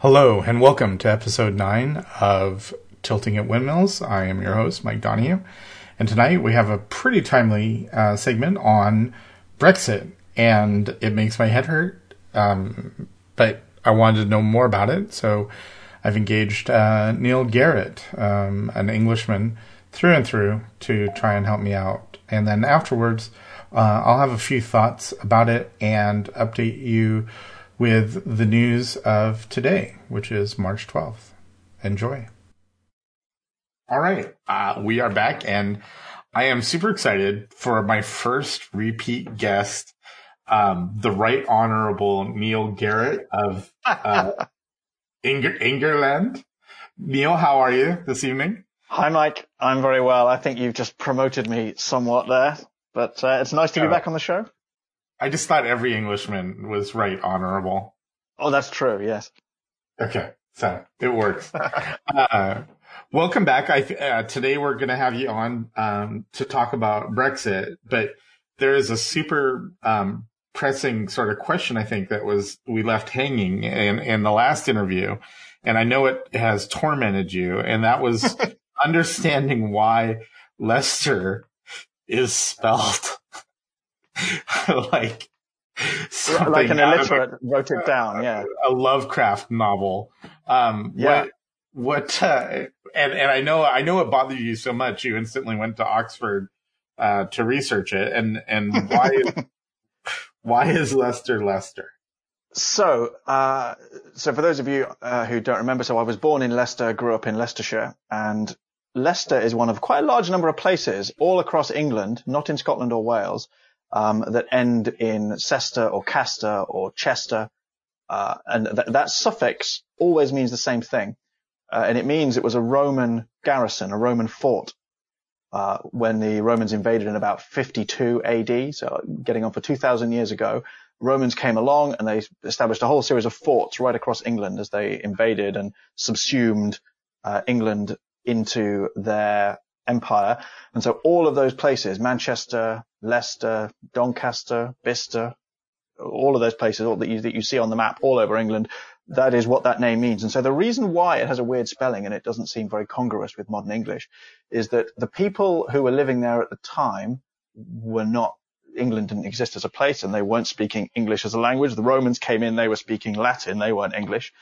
Hello and welcome to episode 9 of Tilting at Windmills. I am your host, Mike Donahue, and tonight we have a pretty timely segment on Brexit, and it makes my head hurt, but I wanted to know more about it, so I've engaged Neil Garrett, an Englishman through and through, to try and help me out. And then afterwards, I'll have a few thoughts about it and update you with the news of today, which is March 12th. Enjoy. All right, we are back, and I am super excited for my first repeat guest, the Right Honorable Neil Garrett of Ingerland. Neil, how are you this evening? Hi, Mike. I'm very well. I think you've just promoted me somewhat there. But it's nice to be back on the show. I just thought every Englishman was right honorable. Oh, that's true. Yes. Okay. So it works. Welcome back. Today we're going to have you on to talk about Brexit, but there is a super pressing sort of question, I think, that we left hanging in the last interview. And I know it has tormented you. And that was understanding why Leicester is spelled like something like an illiterate wrote it down, yeah. A Lovecraft novel. Yeah. And I know it bothered you so much you instantly went to Oxford to research it. And why is Leicester? So for those of you who don't remember, so I was born in Leicester, grew up in Leicestershire, and Leicester is one of quite a large number of places all across England, not in Scotland or Wales, that end in Cester or Caster or Chester. And that suffix always means the same thing. And it means it was a Roman garrison, a Roman fort, when the Romans invaded in about 52 AD. So getting on for 2,000 years ago, Romans came along and they established a whole series of forts right across England as they invaded and subsumed England into their empire. And so all of those places, Manchester, Leicester, Doncaster, Bicester, all of those places all that you see on the map all over England, that is what that name means. And so the reason why it has a weird spelling and it doesn't seem very congruous with modern English is that the people who were living there at the time England didn't exist as a place and they weren't speaking English as a language. The Romans came in, they were speaking Latin, they weren't English.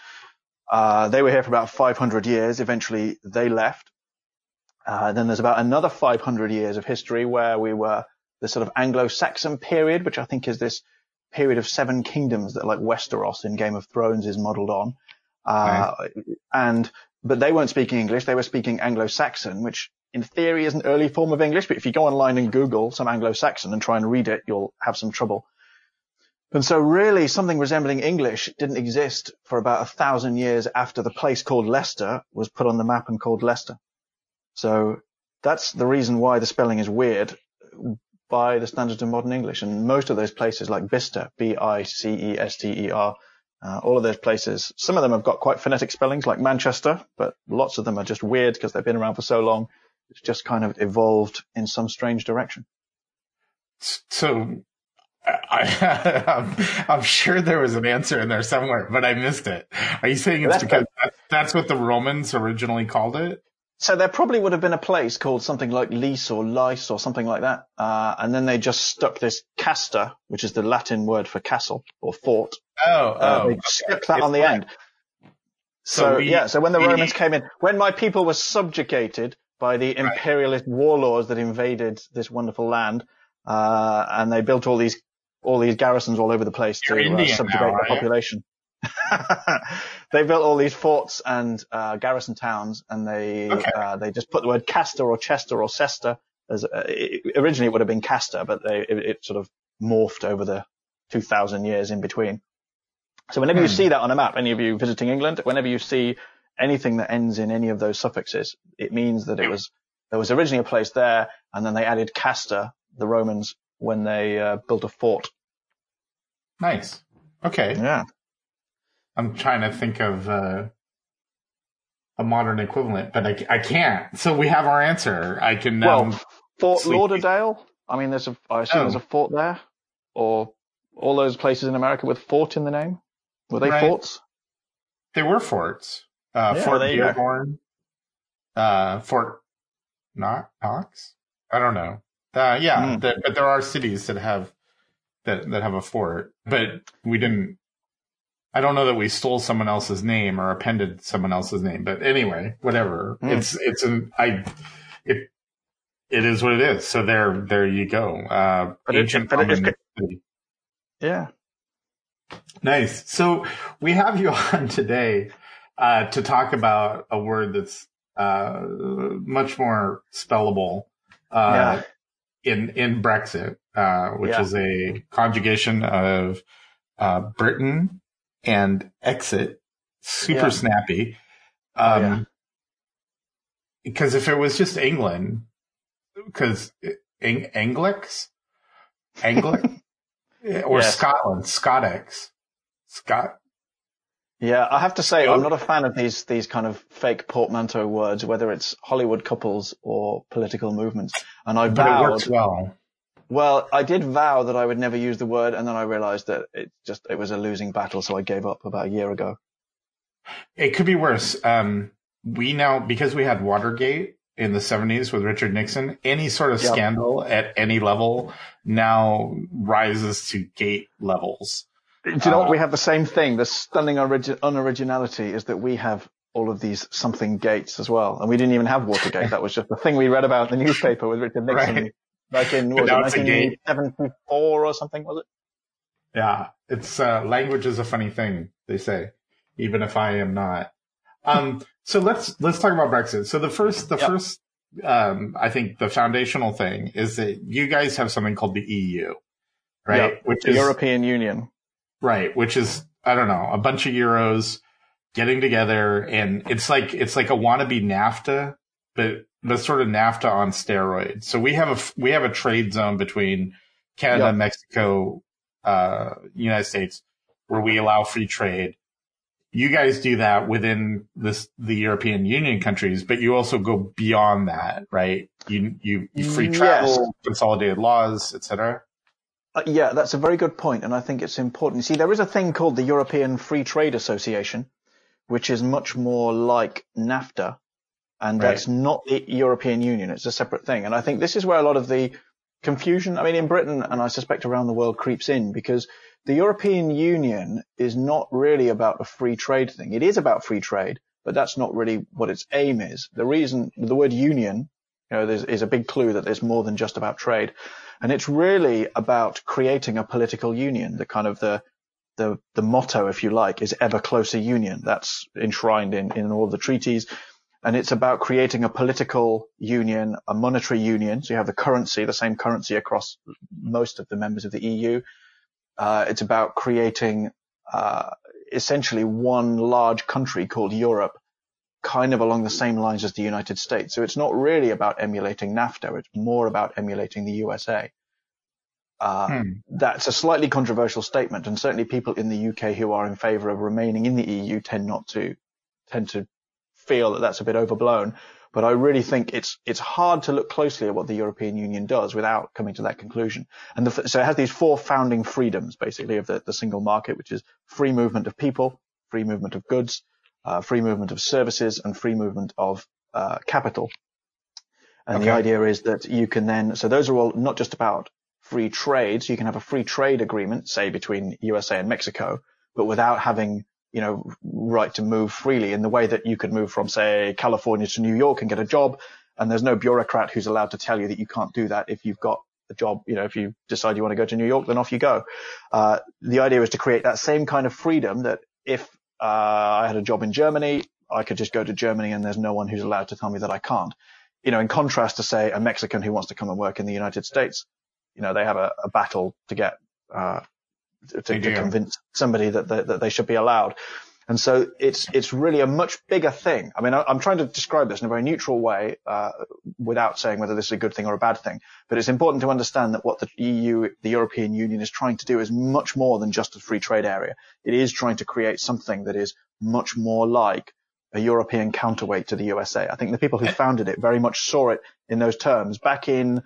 They were here for about 500 years. Eventually, they left. Then there's about another 500 years of history where we were the sort of Anglo-Saxon period, which I think is this period of seven kingdoms that, like Westeros in Game of Thrones, is modelled on. Right. But they weren't speaking English. They were speaking Anglo-Saxon, which in theory is an early form of English. But if you go online and Google some Anglo-Saxon and try and read it, you'll have some trouble. And so really something resembling English didn't exist for about 1,000 years after the place called Leicester was put on the map and called Leicester. So that's the reason why the spelling is weird by the standards of modern English. And most of those places like Bicester, Bicester, all of those places, some of them have got quite phonetic spellings like Manchester, but lots of them are just weird because they've been around for so long. It's just kind of evolved in some strange direction. So I'm sure there was an answer in there somewhere, but I missed it. Are you saying it's because that's what the Romans originally called it? So there probably would have been a place called something like Leice or Lice or something like that. And then they just stuck this Castor, which is the Latin word for castle or fort. They stuck that on the end. So when the Romans came in, when my people were subjugated by the imperialist warlords that invaded this wonderful land, and they built all these garrisons all over the place to subjugate the population. They built all these forts and garrison towns, and they just put the word Castor or Chester or Cester. Originally, it would have been Castor, but it sort of morphed over the 2,000 years in between. So whenever you see that on a map, any of you visiting England, whenever you see anything that ends in any of those suffixes, it means that there was originally a place there, and then they added Castor, the Romans, when they built a fort. Nice. Okay. Yeah. I'm trying to think of a modern equivalent, but I can't. So we have our answer. I can now. Well, Fort Lauderdale. I mean, I assume there's a fort there, or all those places in America with fort in the name. Were they forts? There were forts. Fort Dearborn, Fort Knox. I don't know. But there are cities that have that have a fort, but we didn't. I don't know that we stole someone else's name or appended someone else's name, but anyway, whatever. It is what it is. So there you go. Nice. So we have you on today to talk about a word that's much more spellable in Brexit, which is a conjugation of Britain and exit. Super snappy. Because if it was just England, because Anglics, or Scotland, Scottics. Yeah, I have to say, I'm not a fan of these kind of fake portmanteau words, whether it's Hollywood couples or political movements. And I vowed. It works well. Well, I did vow that I would never use the word, and then I realized that it was a losing battle, so I gave up about a year ago. It could be worse. We now, because we had Watergate in the 70s with Richard Nixon, any sort of scandal at any level now rises to gate levels. Do you know what? We have the same thing. The stunning unoriginality is that we have all of these something gates as well. And we didn't even have Watergate. That was just the thing we read about in the newspaper with Richard Nixon. Right. Like in 1974 or something, was it? Yeah. It's language is a funny thing, they say, even if I am not. So let's talk about Brexit. So the first, I think the foundational thing is that you guys have something called the EU, right? Yep. Which is the European Union. Right, which is, I don't know, a bunch of Euros getting together, and it's like a wannabe NAFTA, but the sort of NAFTA on steroids. So we have a trade zone between Canada, Mexico, United States, where we allow free trade. You guys do that within the European Union countries, but you also go beyond that, right? You free travel, consolidated laws, etc. Yeah, that's a very good point, and I think it's important. You see, there is a thing called the European Free Trade Association, which is much more like NAFTA, and that's not the European Union. It's a separate thing. And I think this is where a lot of the confusion, I mean, in Britain, and I suspect around the world, creeps in, because the European Union is not really about a free trade thing. It is about free trade, but that's not really what its aim is. The reason the word union, is a big clue that there's more than just about trade. And it's really about creating a political union. The kind of the motto, if you like, is ever closer union. That's enshrined in all the treaties. And it's about creating a political union, a monetary union. So you have the same currency across most of the members of the EU. It's about creating, essentially one large country called Europe, kind of along the same lines as the United States. So it's not really about emulating NAFTA. It's more about emulating the USA. That's a slightly controversial statement. And certainly people in the UK who are in favor of remaining in the EU tend to feel that that's a bit overblown. But I really think it's hard to look closely at what the European Union does without coming to that conclusion. And so it has these four founding freedoms, basically, of the single market, which is free movement of people, free movement of goods, free movement of services, and free movement of capital. And the idea is that you can then, so those are all not just about free trade. So you can have a free trade agreement, say between USA and Mexico, but without having, right to move freely in the way that you could move from, say, California to New York and get a job. And there's no bureaucrat who's allowed to tell you that you can't do that if you've got a job. If you decide you want to go to New York, then off you go. The idea is to create that same kind of freedom that if I had a job in Germany, I could just go to Germany and there's no one who's allowed to tell me that I can't. In contrast to, say, a Mexican who wants to come and work in the United States, they have a battle to get, to convince somebody that they should be allowed. And so it's really a much bigger thing. I mean, I'm trying to describe this in a very neutral way, without saying whether this is a good thing or a bad thing. But it's important to understand that what the EU, the European Union, is trying to do is much more than just a free trade area. It is trying to create something that is much more like a European counterweight to the USA. I think the people who founded it very much saw it in those terms. Back in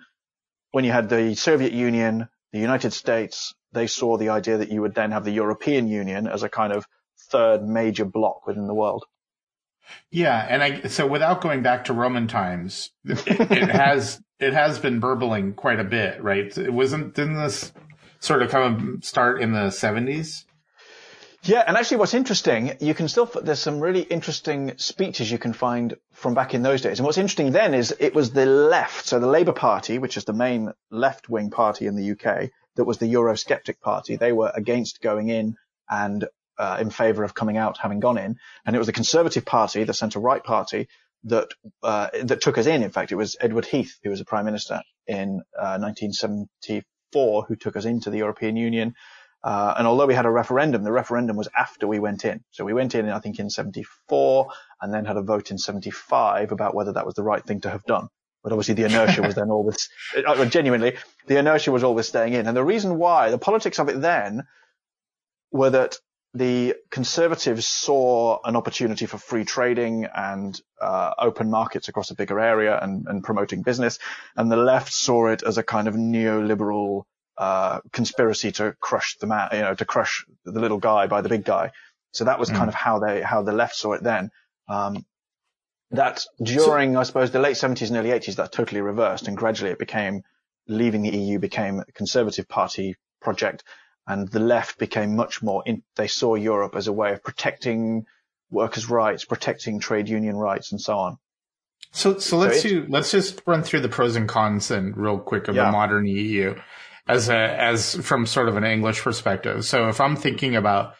when you had the Soviet Union, the United States, they saw the idea that you would then have the European Union as a kind of third major bloc within the world. Yeah, and so without going back to Roman times, it has been burbling quite a bit, right? Didn't this sort of start in the 70s? Yeah, and actually what's interesting, there's some really interesting speeches you can find from back in those days. And what's interesting then is it was the left, so the Labour Party, which is the main left-wing party in the UK, that was the Eurosceptic party. They were against going in and in favour of coming out, having gone in. And it was the Conservative Party, the centre-right party, that took us in fact. It was Edward Heath, who was the Prime Minister in 1974, who took us into the European Union. And although we had a referendum, the referendum was after we went in. So we went in, I think, in 74 and then had a vote in 75 about whether that was the right thing to have done. But obviously the inertia was then always, genuinely, the inertia was always staying in. And the reason why, the politics of it then were that the Conservatives saw an opportunity for free trading and open markets across a bigger area and promoting business. And the left saw it as a kind of neoliberal conspiracy to crush the man, to crush the little guy by the big guy. So that was kind of how the left saw it then. That during, I suppose, the late 70s and early 80s, that totally reversed, and gradually it became, leaving the EU became a Conservative Party project, and the left became much more, they saw Europe as a way of protecting workers' rights, protecting trade union rights, and so on. So let's just run through the pros and cons then real quick of the modern EU. As from sort of an English perspective. So if I'm thinking about,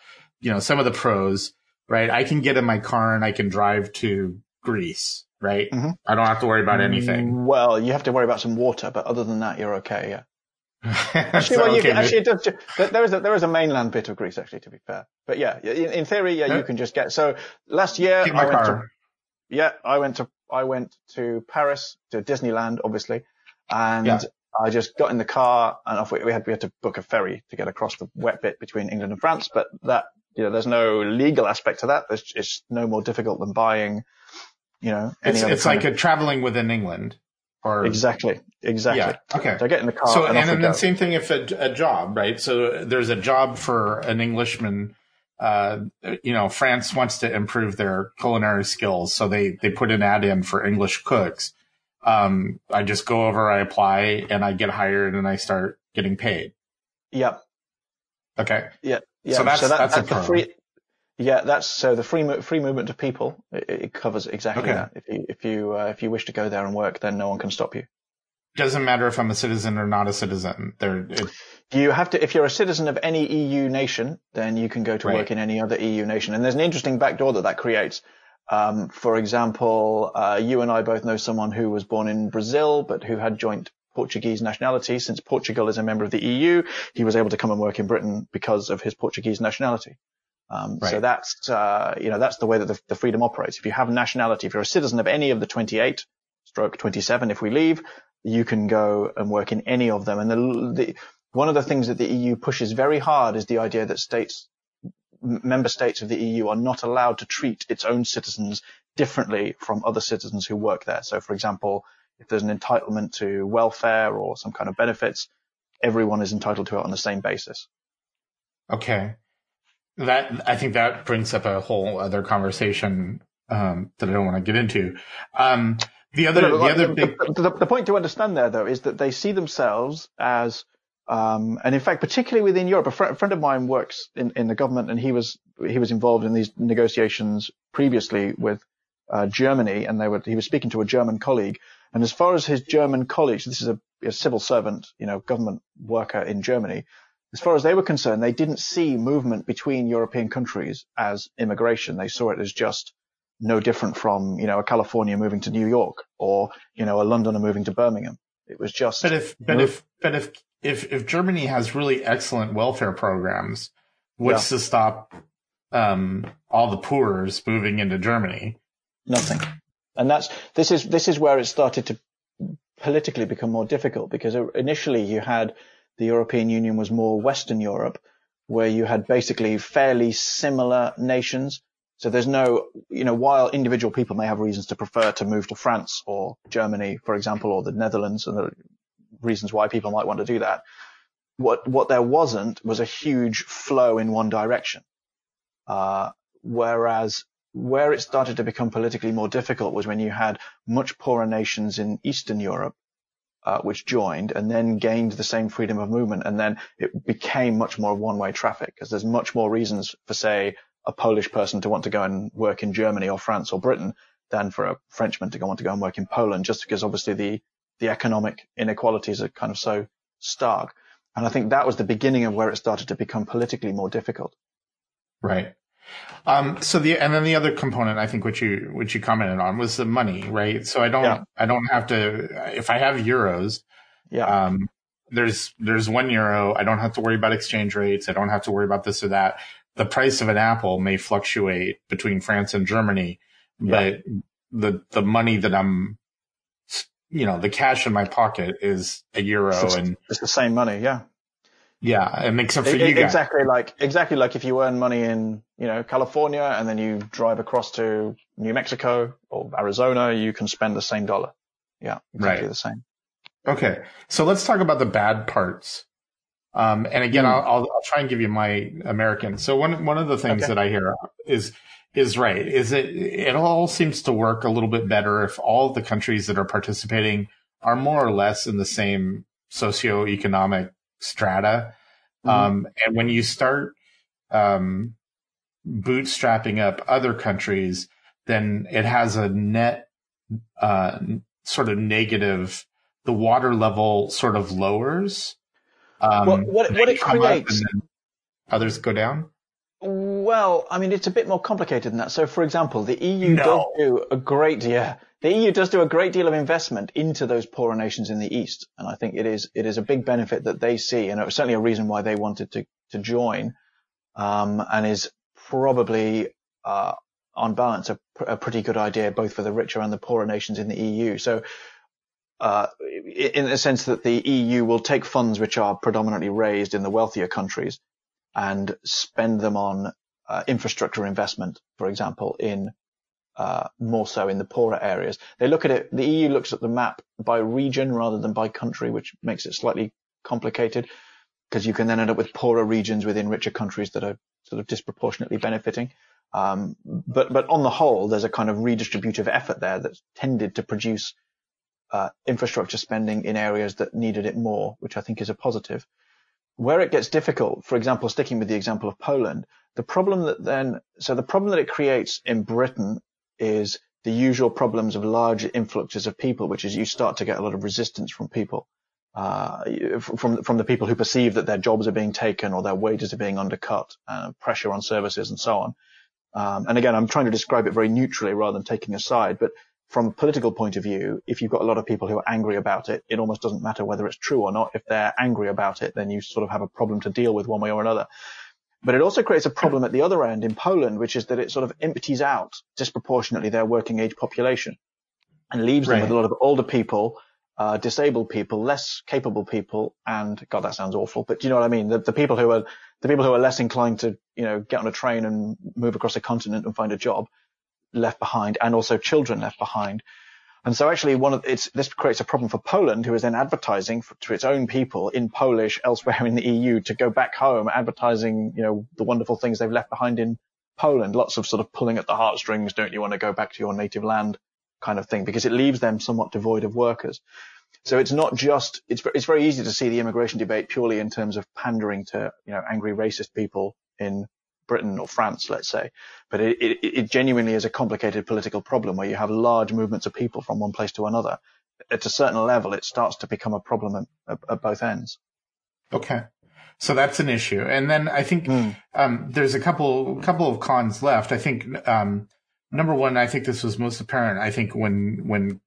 some of the pros, right? I can get in my car and I can drive to Greece, right? Mm-hmm. I don't have to worry about anything. Well, you have to worry about some water, but other than that, you're okay. Yeah. Actually, there is a mainland bit of Greece, actually, to be fair. But yeah, in theory, you can just get. So last year, I went to Paris, to Disneyland, obviously, and. Yeah. I just got in the car and off we had to book a ferry to get across the wet bit between England and France. But that, there's no legal aspect to that. It's no more difficult than buying, it's like a traveling within England. Or Exactly. Yeah. Okay. So I get in the car. So, and then same thing if a job, right? So there's a job for an Englishman. France wants to improve their culinary skills. So they put an ad in for English cooks. I just go over, I apply, and I get hired, and I start getting paid. Yep. Okay. Yeah. So that's a free. Yeah, that's so the free movement of people. It covers exactly that. If you wish to go there and work, then no one can stop you. Doesn't matter if I'm a citizen or not a citizen. You have to. If you're a citizen of any EU nation, then you can go to work in any other EU nation. And there's an interesting backdoor that creates. For example, you and I both know someone who was born in Brazil, but who had joint Portuguese nationality. Since Portugal is a member of the EU, he was able to come and work in Britain because of his Portuguese nationality. So that's, that's the way that the freedom operates. If you have nationality, if you're a citizen of any of the 28/27, if we leave, you can go and work in any of them. And one of the things that the EU pushes very hard is the idea that member states of the EU are not allowed to treat its own citizens differently from other citizens who work there. So, for example, if there's an entitlement to welfare or some kind of benefits, everyone is entitled to it on the same basis. Okay. I think that brings up a whole other conversation that I don't want to get into. The point to understand there, though, is that they see themselves as and in fact, particularly within Europe, a friend of mine works in the government, and he was involved in these negotiations previously with Germany, and he was speaking to a German colleague. And as far as his German colleagues, this is a civil servant, government worker in Germany. As far as they were concerned, they didn't see movement between European countries as immigration. They saw it as just no different from, a California moving to New York or, a Londoner moving to Birmingham. It was just. But if Germany has really excellent welfare programs, what's to stop all the poorers moving into Germany? Nothing. And this is where it started to politically become more difficult, because initially you had the European Union was more Western Europe, where you had basically fairly similar nations. So there's no, while individual people may have reasons to prefer to move to France or Germany, for example, or the Netherlands, and the reasons why people might want to do that. What there wasn't was a huge flow in one direction. Whereas where it started to become politically more difficult was when you had much poorer nations in Eastern Europe, which joined and then gained the same freedom of movement. And then it became much more one-way traffic, because there's much more reasons for, say, a Polish person to want to go and work in Germany or France or Britain than for a Frenchman to want to go and work in Poland, just because obviously the economic inequalities are kind of so stark. And I think that was the beginning of where it started to become politically more difficult. Right. So then the other component, I think, which you commented on was the money, right? So I don't have to, if I have euros, there's €1. I don't have to worry about exchange rates. I don't have to worry about this or that. The price of an apple may fluctuate between France and Germany, but the money that I'm, the cash in my pocket is a euro, and it's the same money. Yeah. Yeah, it makes sense for you guys. Exactly like if you earn money in, California and then you drive across to New Mexico or Arizona, you can spend the same dollar. Yeah, exactly the same. Okay, so let's talk about the bad parts. And again, I'll try and give you my American. So one of the things that I hear is it all seems to work a little bit better if all the countries that are participating are more or less in the same socioeconomic strata. And when you start bootstrapping up other countries, then it has a net sort of negative, the water level sort of lowers. What it creates. Others go down? Well, I mean, it's a bit more complicated than that. So, for example, the EU does do a great deal of investment into those poorer nations in the East. And I think it is a big benefit that they see. And it was certainly a reason why they wanted to join, and is probably, on balance, a pretty good idea, both for the richer and the poorer nations in the EU. So, in the sense that the EU will take funds which are predominantly raised in the wealthier countries and spend them on infrastructure investment, for example, in more so in the poorer areas. They look at it, the EU looks at the map by region rather than by country, which makes it slightly complicated, because you can then end up with poorer regions within richer countries that are sort of disproportionately benefiting. But on the whole, there's a kind of redistributive effort there that's tended to produce infrastructure spending in areas that needed it more, which I think is a positive. Where it gets difficult, for example, sticking with the example of Poland, the problem that it creates in Britain is the usual problems of large influxes of people, which is you start to get a lot of resistance from people, from the people who perceive that their jobs are being taken or their wages are being undercut, pressure on services and so on. And again, I'm trying to describe it very neutrally rather than taking a side, but from a political point of view, if you've got a lot of people who are angry about it, it almost doesn't matter whether it's true or not. If they're angry about it, then you sort of have a problem to deal with one way or another. But it also creates a problem at the other end in Poland, which is that it sort of empties out disproportionately their working age population and leaves them with a lot of older people, disabled people, less capable people, and God, that sounds awful, but do you know what I mean? The people who are less inclined to, get on a train and move across a continent and find a job, left behind, and also children left behind. And so actually this creates a problem for Poland, who is then advertising to its own people in Polish elsewhere in the EU to go back home, advertising, the wonderful things they've left behind in Poland. Lots of sort of pulling at the heartstrings, don't you want to go back to your native land kind of thing, because it leaves them somewhat devoid of workers. So it's not just, it's very easy to see the immigration debate purely in terms of pandering to, angry racist people in Britain or France, let's say, but it genuinely is a complicated political problem where you have large movements of people from one place to another. At a certain level, it starts to become a problem at both ends. Okay, so that's an issue. And then I think there's a couple of cons left. I think number one, I think this was most apparent, I think when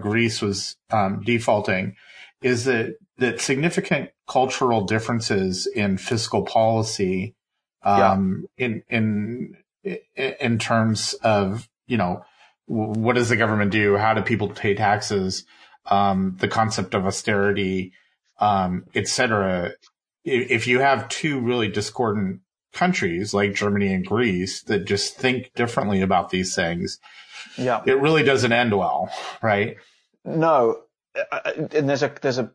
Greece was defaulting, is that significant cultural differences in fiscal policy. In terms of, what does the government do? How do people pay taxes? The concept of austerity, et cetera. If you have two really discordant countries like Germany and Greece that just think differently about these things, it really doesn't end well, right? No. And there's a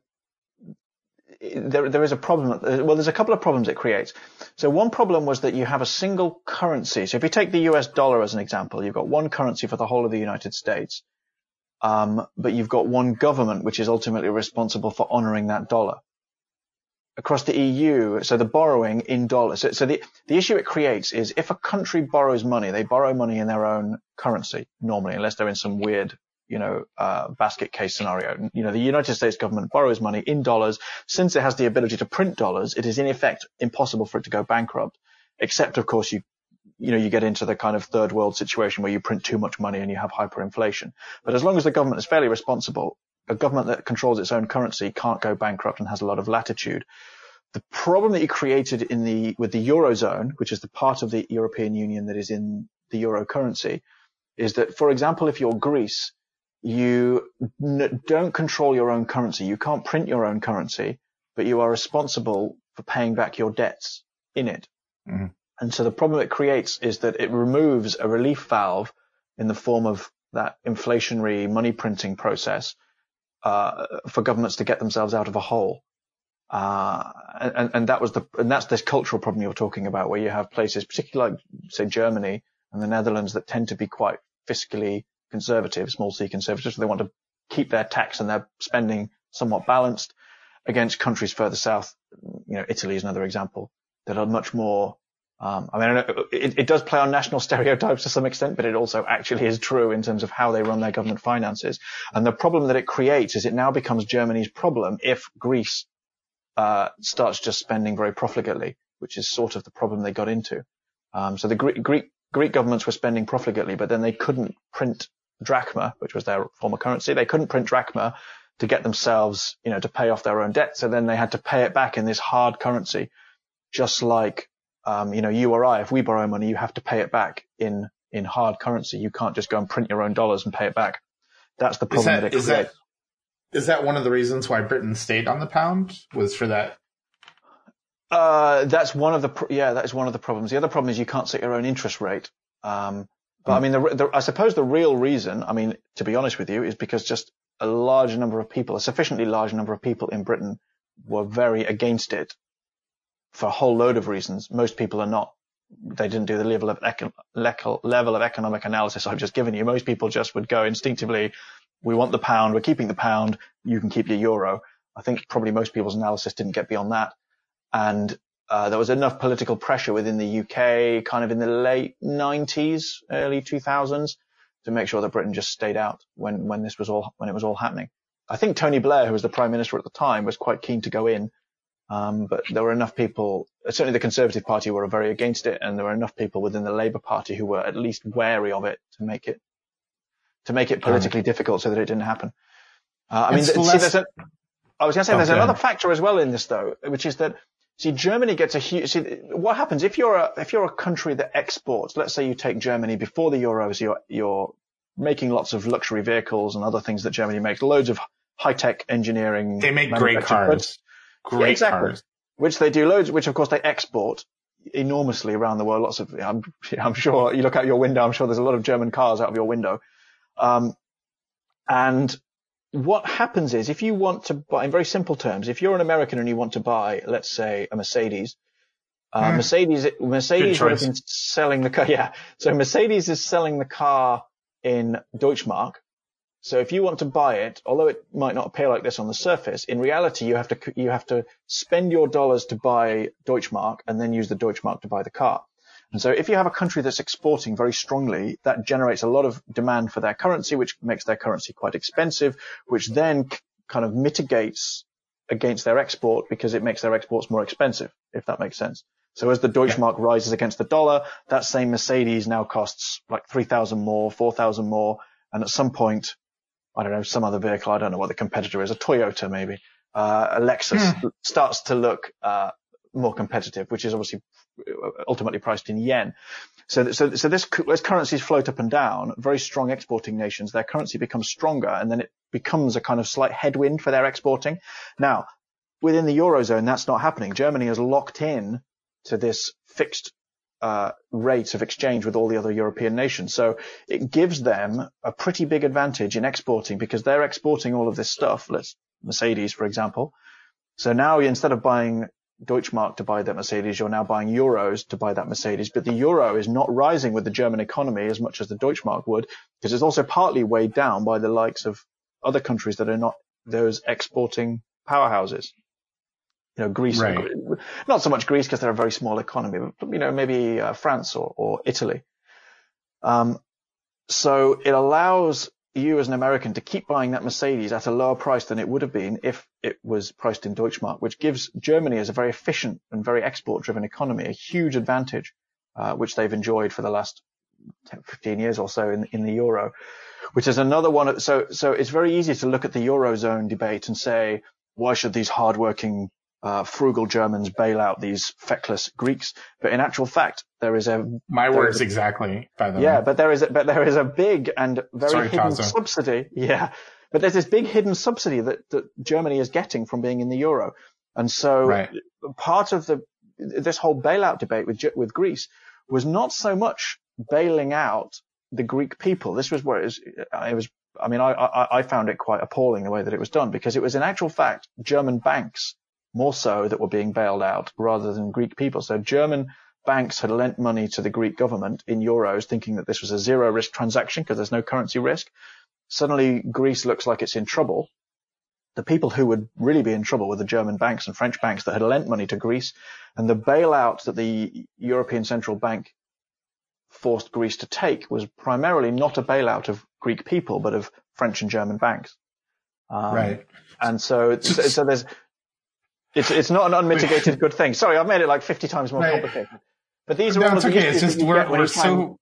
there is a problem. Well, there's a couple of problems it creates. So one problem was that you have a single currency. So if you take the US dollar as an example, you've got one currency for the whole of the United States, but you've got one government which is ultimately responsible for honoring that dollar. Across the EU, so the borrowing in dollars. So the issue it creates is if a country borrows money, they borrow money in their own currency normally, unless they're in some weird, basket case scenario. You know, the United States government borrows money in dollars. Since it has the ability to print dollars, it is in effect impossible for it to go bankrupt. Except, of course, you get into the kind of third world situation where you print too much money and you have hyperinflation. But as long as the government is fairly responsible, a government that controls its own currency can't go bankrupt and has a lot of latitude. The problem that you created with the Eurozone, which is the part of the European Union that is in the euro currency, is that, for example, if you're Greece, you don't control your own currency. You can't print your own currency, but you are responsible for paying back your debts in it. Mm-hmm. And so the problem it creates is that it removes a relief valve in the form of that inflationary money printing process for governments to get themselves out of a hole. And that's this cultural problem you're talking about, where you have places, particularly like, say, Germany and the Netherlands, that tend to be quite fiscally conservative, small c conservative. So they want to keep their tax and their spending somewhat balanced against countries further south. Italy is another example, that are much more, it does play on national stereotypes to some extent, but it also actually is true in terms of how they run their government finances. And the problem that it creates is it now becomes Germany's problem if Greece starts just spending very profligately, which is sort of the problem they got into. So the Greek governments were spending profligately, but then they couldn't print drachma, which was their former currency. They couldn't print drachma to get themselves, to pay off their own debt. So then they had to pay it back in this hard currency, just like you or I, if we borrow money, you have to pay it back in hard currency. You can't just go and print your own dollars and pay it back. That's the problem that it creates. Is that one of the reasons why Britain stayed on the pound, was for that? That is one of the problems. The other problem is you can't set your own interest rate. I suppose the real reason, to be honest with you, is because just a sufficiently large number of people in Britain were very against it, for a whole load of reasons. Most people are not. They didn't do the level of economic analysis I've just given you. Most people just would go instinctively, we want the pound, we're keeping the pound, you can keep your euro. I think probably most people's analysis didn't get beyond that. And there was enough political pressure within the UK, kind of in the late 90s, early 2000s, to make sure that Britain just stayed out when it was all happening. I think Tony Blair, who was the Prime Minister at the time, was quite keen to go in. But there were enough people, certainly the Conservative Party were very against it, and there were enough people within the Labour Party who were at least wary of it to make it politically difficult so that it didn't happen. There's another factor as well in this though, which is that, Germany gets what happens if you're a country that exports, let's say you take Germany before the Euro, so you're making lots of luxury vehicles and other things that Germany makes, loads of high-tech engineering. They make great cars. Yeah, exactly. Cars. Which they do loads, which of course they export enormously around the world. I'm sure you look out your window, I'm sure there's a lot of German cars out of your window. And what happens is, if you want to buy, in very simple terms, if you're an American and you want to buy, let's say, a Mercedes, Mercedes would have been selling the car. Yeah. So Mercedes is selling the car in Deutschmark. So if you want to buy it, although it might not appear like this on the surface, in reality, you have to spend your dollars to buy Deutschmark and then use the Deutschmark to buy the car. And so if you have a country that's exporting very strongly, that generates a lot of demand for their currency, which makes their currency quite expensive, which then kind of mitigates against their export because it makes their exports more expensive, if that makes sense. So as the Deutschmark rises against the dollar, that same Mercedes now costs like 3,000 more, 4,000 more. And at some point, I don't know, some other vehicle, I don't know what the competitor is, a Toyota maybe, a Lexus starts to look more competitive, which is obviously ultimately priced in yen. So this, as currencies float up and down, very strong exporting nations, their currency becomes stronger, and then it becomes a kind of slight headwind for their exporting. Now, within the Eurozone, that's not happening. Germany is locked in to this fixed rates of exchange with all the other European nations. So it gives them a pretty big advantage in exporting, because they're exporting all of this stuff, Mercedes, for example, So now instead of buying Deutschmark to buy that Mercedes, you're now buying euros to buy that Mercedes. But the euro is not rising with the German economy as much as the Deutschmark would, because it's also partly weighed down by the likes of other countries that are not those exporting powerhouses. You know, Greece, right. Not so much Greece because they're a very small economy, but, you know, maybe France or Italy. So it allows you as an American to keep buying that Mercedes at a lower price than it would have been if it was priced in Deutschmark, which gives Germany as a very efficient and very export driven economy a huge advantage, which they've enjoyed for the last 10, 15 years or so in the euro, which is another one. So it's very easy to look at the Eurozone debate and say, why should these hardworking frugal Germans bail out these feckless Greeks? But in actual fact, there is a there is a big and very hidden subsidy. Yeah, but there's this big hidden subsidy that Germany is getting from being in the euro, and so part of this whole bailout debate with Greece was not so much bailing out the Greek people. This was where it was. I mean, I found it quite appalling the way that it was done, because it was in actual fact German banks, more so, that were being bailed out rather than Greek people. So German banks had lent money to the Greek government in euros, thinking that this was a zero risk transaction because there's no currency risk. Suddenly Greece looks like it's in trouble. The people who would really be in trouble were the German banks and French banks that had lent money to Greece. And the bailout that the European Central Bank forced Greece to take was primarily not a bailout of Greek people, but of French and German banks. And so there's... It's not an unmitigated good thing. Sorry, I've made it like 50 times more complicated. But these are all the issues. It's just we're so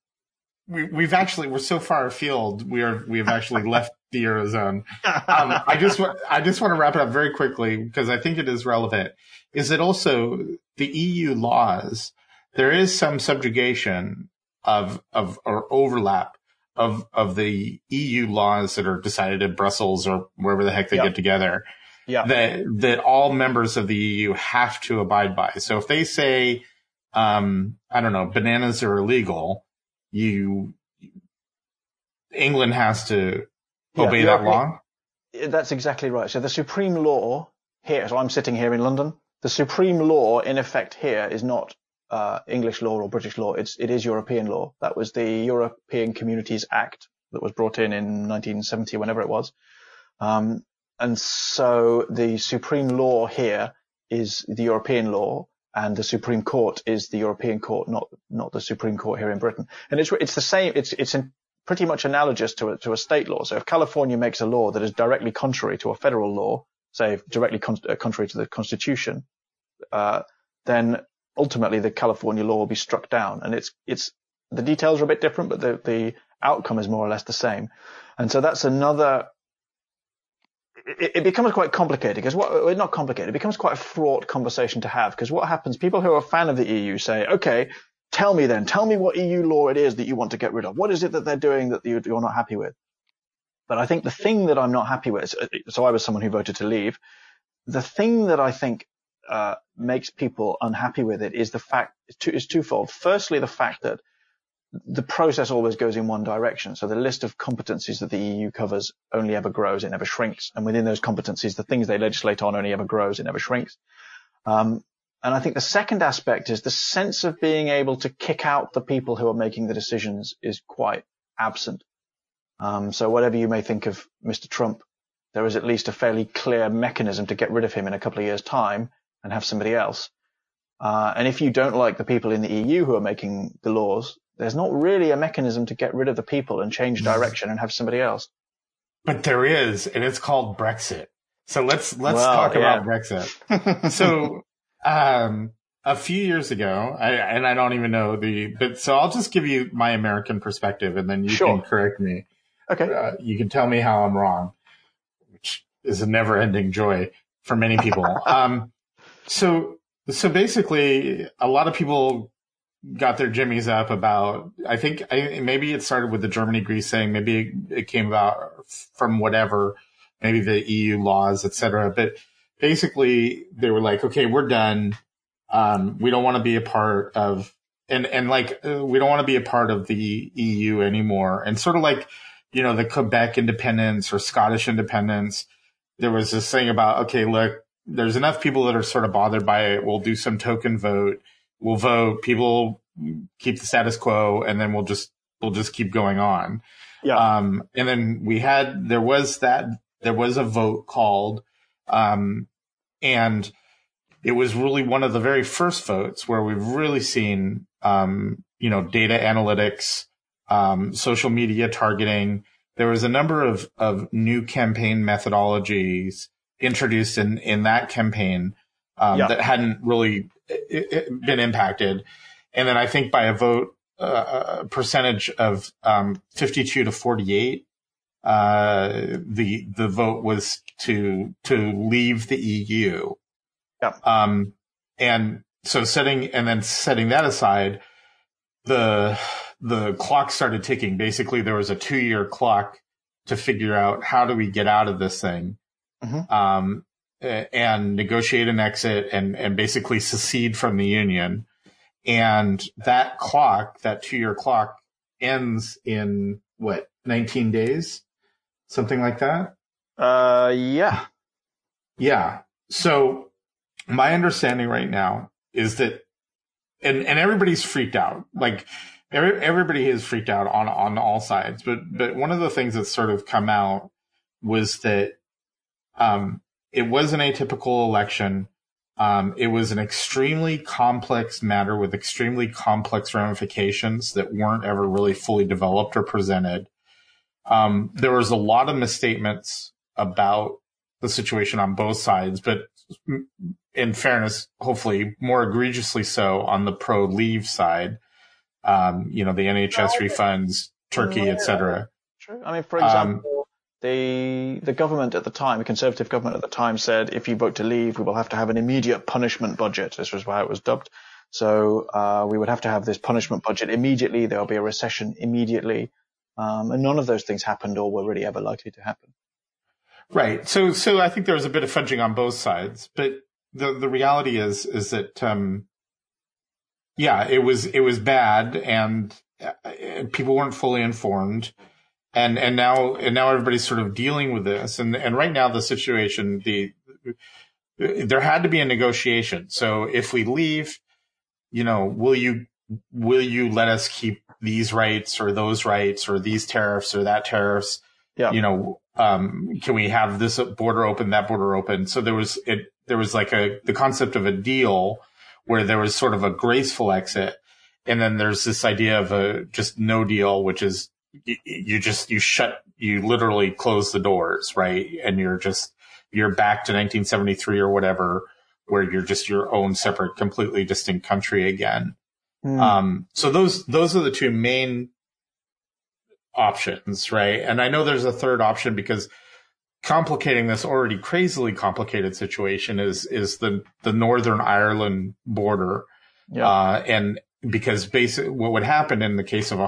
far afield. We've actually left the Eurozone. I just want to wrap it up very quickly because I think it is relevant. Is that also the EU laws? There is some subjugation of or overlap of the EU laws that are decided in Brussels or wherever the heck they get together. Yeah. That all members of the EU have to abide by. So if they say, I don't know, bananas are illegal, England has to obey that law? That's exactly right. So the supreme law here, so I'm sitting here in London, the supreme law in effect here is not English law or British law. It is European law. That was the European Communities Act that was brought in 1970, whenever it was. And so the supreme law here is the European law, and the Supreme Court is the European Court, not the Supreme Court here in Britain. And it's the same. It's pretty much analogous to a state law. So if California makes a law that is directly contrary to a federal law, say directly contrary to the Constitution, then ultimately the California law will be struck down. And it's the details are a bit different, but the outcome is more or less the same. And so that's another. It becomes quite complicated because not complicated. It becomes quite a fraught conversation to have, because what happens? People who are a fan of the EU say, "Okay, tell me what EU law it is that you want to get rid of. What is it that they're doing that you're not happy with?" But I think the thing that I'm not happy with. So I was someone who voted to leave. The thing that I think makes people unhappy with it is the fact is twofold. Firstly, the fact that the process always goes in one direction. So the list of competencies that the EU covers only ever grows, it never shrinks. And within those competencies, the things they legislate on only ever grows, it never shrinks. And I think the second aspect is the sense of being able to kick out the people who are making the decisions is quite absent. So whatever you may think of Mr. Trump, there is at least a fairly clear mechanism to get rid of him in a couple of years' time and have somebody else. And if you don't like the people in the EU who are making the laws, there's not really a mechanism to get rid of the people and change direction and have somebody else. But there is, and it's called Brexit. So let's talk about Brexit. So, a few years ago, I don't even know so I'll just give you my American perspective and then you can correct me. Okay. You can tell me how I'm wrong, which is a never ending joy for many people. So basically a lot of people got their jimmies up about, I think maybe it started with the Germany-Greece thing. Maybe it came about from whatever, maybe the EU laws, et cetera. But basically they were like, okay, we're done. We don't want to be a part of, we don't want to be a part of the EU anymore. And sort of like, you know, the Quebec independence or Scottish independence, there was this thing about, okay, look, there's enough people that are sort of bothered by it. We'll do some token vote. We'll vote. People keep the status quo, and then we'll just keep going on. Yeah. And then there was a vote called, and it was really one of the very first votes where we've really seen, data analytics, social media targeting. There was a number of new campaign methodologies introduced in that campaign, that hadn't really been impacted. And then I think by a vote, percentage of, 52 to 48, the vote was to leave the EU. Yeah. And then setting that aside, the clock started ticking. Basically, there was a 2-year clock to figure out how do we get out of this thing, mm-hmm. And negotiate an exit and basically secede from the union. And that clock, that 2-year clock, ends in 19 days, something like that. Yeah. So my understanding right now is that, and everybody's freaked out. Like everybody is freaked out on all sides. But one of the things that's sort of come out was that it was an atypical election. It was an extremely complex matter with extremely complex ramifications that weren't ever really fully developed or presented. There was a lot of misstatements about the situation on both sides, but in fairness, hopefully more egregiously so on the pro-leave side. The NHS refunds, Turkey, etc. True. I mean, for example, The government at the time, the Conservative government at the time, said if you vote to leave, we will have to have an immediate punishment budget. This was how it was dubbed. So we would have to have this punishment budget immediately. There will be a recession immediately. And none of those things happened or were really ever likely to happen. Right. So I think there was a bit of fudging on both sides. But the reality is that, it was bad and people weren't fully informed. And now everybody's sort of dealing with this. And right now the situation, there had to be a negotiation. So if we leave, will you let us keep these rights or these tariffs or that tariffs? Yeah. Can we have this border open, that border open? So there was the concept of a deal where there was sort of a graceful exit. And then there's this idea of just no deal, which is, you literally close the doors, right? And you're back to 1973 or whatever, where you're just your own separate, completely distinct country again. Mm. So those are the two main options, right? And I know there's a third option because complicating this already crazily complicated situation is the Northern Ireland border. Yeah. And because basically what would happen in the case of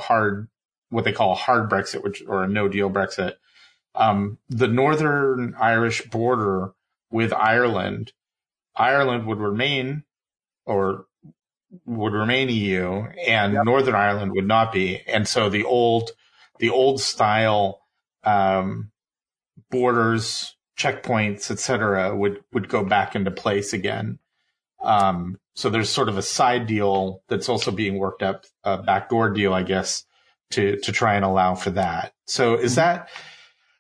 what they call a hard Brexit, or a no deal Brexit, the Northern Irish border with Ireland would remain EU, and yep. Northern Ireland would not be. And so the old style, borders, checkpoints, etc., would go back into place again. So there's sort of a side deal that's also being worked up, a backdoor deal, I guess, to try and allow for that. So is that,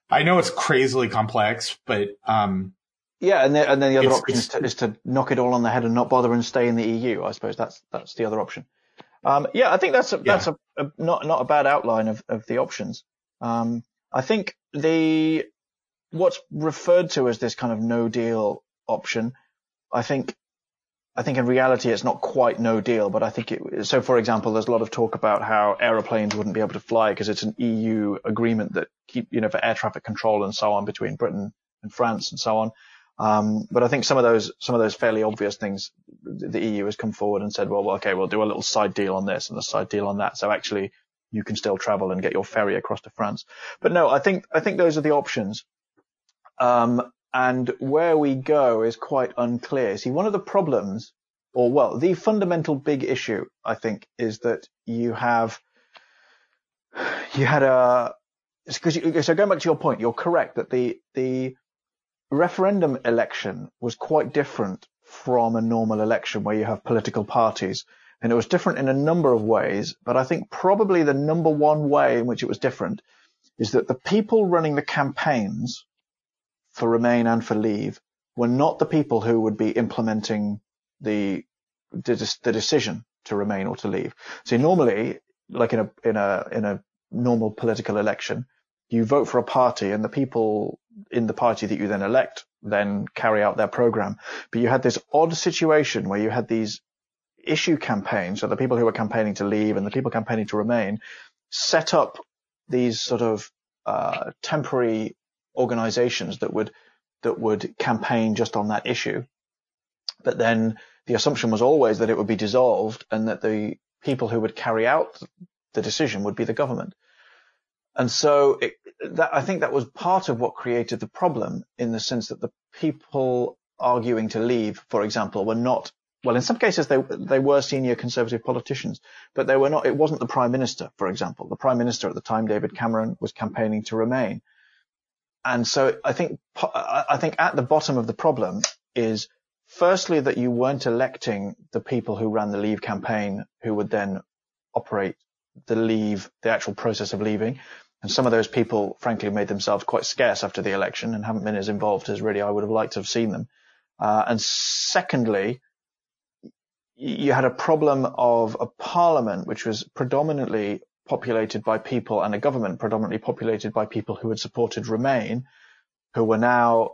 I know it's crazily complex, but and then the other option is to knock it all on the head and not bother and stay in the EU. I suppose that's the other option. I think that's not a bad outline of the options. I think what's referred to as this kind of no deal option, I think in reality it's not quite no deal, but I think so for example, there's a lot of talk about how aeroplanes wouldn't be able to fly because it's an EU agreement that for air traffic control and so on between Britain and France and so on. But I think some of those fairly obvious things, the EU has come forward and said, we'll do a little side deal on this and a side deal on that. So actually you can still travel and get your ferry across to France. But no, I think those are the options. And where we go is quite unclear. See, one of the problems, the fundamental big issue, I think, is that you had a, because so going back to your point, you're correct that the referendum election was quite different from a normal election where you have political parties. And it was different in a number of ways, but I think probably the number one way in which it was different is that the people running the campaigns for Remain and for Leave were not the people who would be implementing the decision to Remain or to Leave. So normally, like in a normal political election, you vote for a party and the people in the party that you then elect then carry out their program. But you had this odd situation where you had these issue campaigns, so the people who were campaigning to leave and the people campaigning to remain set up these sort of temporary organizations that would campaign just on that issue. But then the assumption was always that it would be dissolved and that the people who would carry out the decision would be the government. And so I think that was part of what created the problem, in the sense that the people arguing to leave, for example, were not, well, in some cases they were senior Conservative politicians, but they were not, it wasn't the Prime Minister, for example. The Prime Minister at the time, David Cameron, was campaigning to remain. And so I think at the bottom of the problem is, firstly, that you weren't electing the people who ran the Leave campaign who would then operate the actual process of leaving. And some of those people, frankly, made themselves quite scarce after the election and haven't been as involved as really I would have liked to have seen them. And secondly, you had a problem of a parliament which was predominantly populated by people, and a government predominantly populated by people who had supported Remain, who were now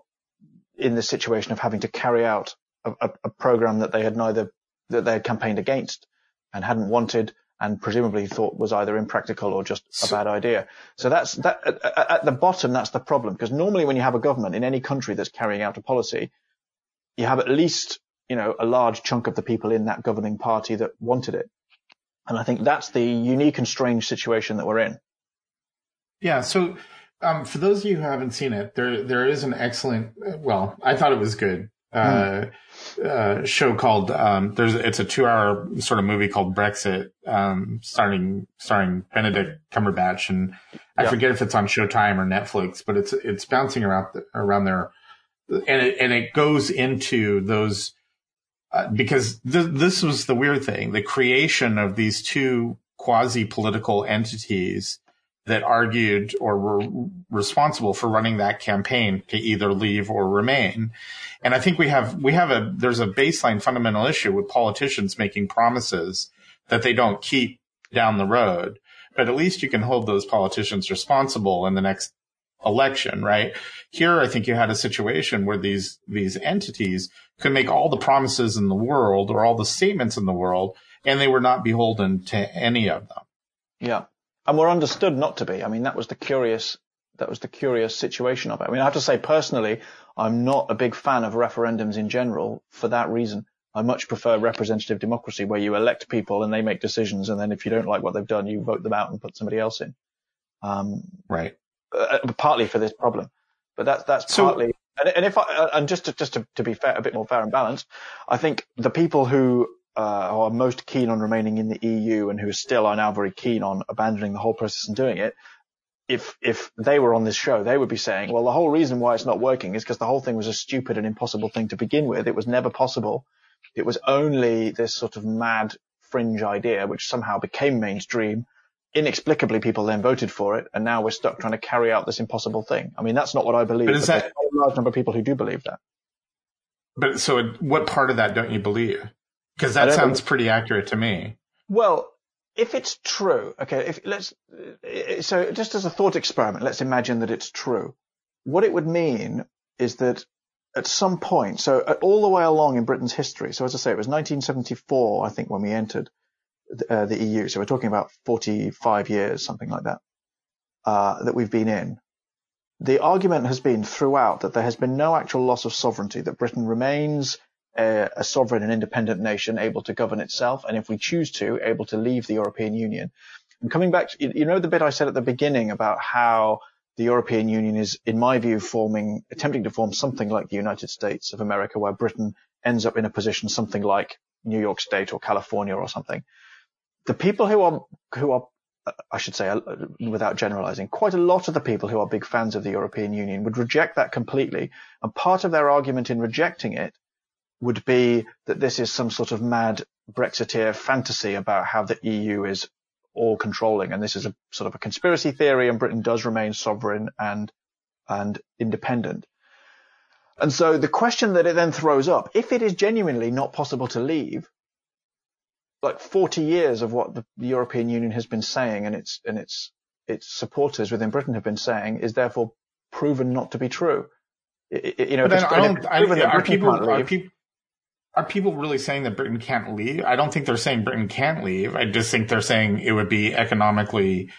in the situation of having to carry out a program that they had campaigned against and hadn't wanted, and presumably thought was either impractical or just a bad idea. So at the bottom, that's the problem. Because normally when you have a government in any country that's carrying out a policy, you have at least, a large chunk of the people in that governing party that wanted it. And I think that's the unique and strange situation that we're in. Yeah. So for those of you who haven't seen it, there is an excellent, well, I thought it was good, show called, it's a 2-hour sort of movie called Brexit, starring Benedict Cumberbatch. And I forget if it's on Showtime or Netflix, but it's bouncing around there. And it goes into those, because this was the weird thing, the creation of these two quasi-political entities that argued or were responsible for running that campaign to either leave or remain. And I think there's a baseline fundamental issue with politicians making promises that they don't keep down the road, but at least you can hold those politicians responsible in the next election, right? Here, I think you had a situation where these entities could make all the promises in the world or all the statements in the world, and they were not beholden to any of them. Yeah. And were understood not to be. I mean, that was the curious situation of it. I mean, I have to say personally, I'm not a big fan of referendums in general for that reason. I much prefer representative democracy, where you elect people and they make decisions, and then if you don't like what they've done, you vote them out and put somebody else in. Right. Partly for this problem, but that's partly. And if I, and just to be fair, a bit more fair and balanced, I think the people who are most keen on remaining in the EU and who still are now very keen on abandoning the whole process and doing it, if they were on this show, they would be saying, well, the whole reason why it's not working is because the whole thing was a stupid and impossible thing to begin with. It was never possible. It was only this sort of mad fringe idea, which somehow became mainstream. Inexplicably, people then voted for it, and now we're stuck trying to carry out this impossible thing. I mean, that's not what I believe. But is that a large number of people who do believe that? But so what part of that don't you believe? Because that sounds pretty accurate to me. Well, if it's true, okay, so just as a thought experiment, let's imagine that it's true. What it would mean is that at some point, so all the way along in Britain's history, so as I say, it was 1974, I think, when we entered the EU. So we're talking about 45 years, something like that, that we've been in. The argument has been throughout that there has been no actual loss of sovereignty, that Britain remains a sovereign and independent nation, able to govern itself, and if we choose to, able to leave the European Union. And coming back to, the bit I said at the beginning about how the European Union is, in my view, attempting to form something like the United States of America, where Britain ends up in a position something like New York State or California or something. The people who are I should say, without generalizing, quite a lot of the people who are big fans of the European Union would reject that completely. And part of their argument in rejecting it would be that this is some sort of mad Brexiteer fantasy about how the EU is all controlling. And this is a sort of a conspiracy theory, and Britain does remain sovereign and independent. And so the question that it then throws up, if it is genuinely not possible to leave, like 40 years of what the European Union has been saying and its supporters within Britain have been saying is therefore proven not to be true. Are people really saying that Britain can't leave? I don't think they're saying Britain can't leave. I just think they're saying it would be economically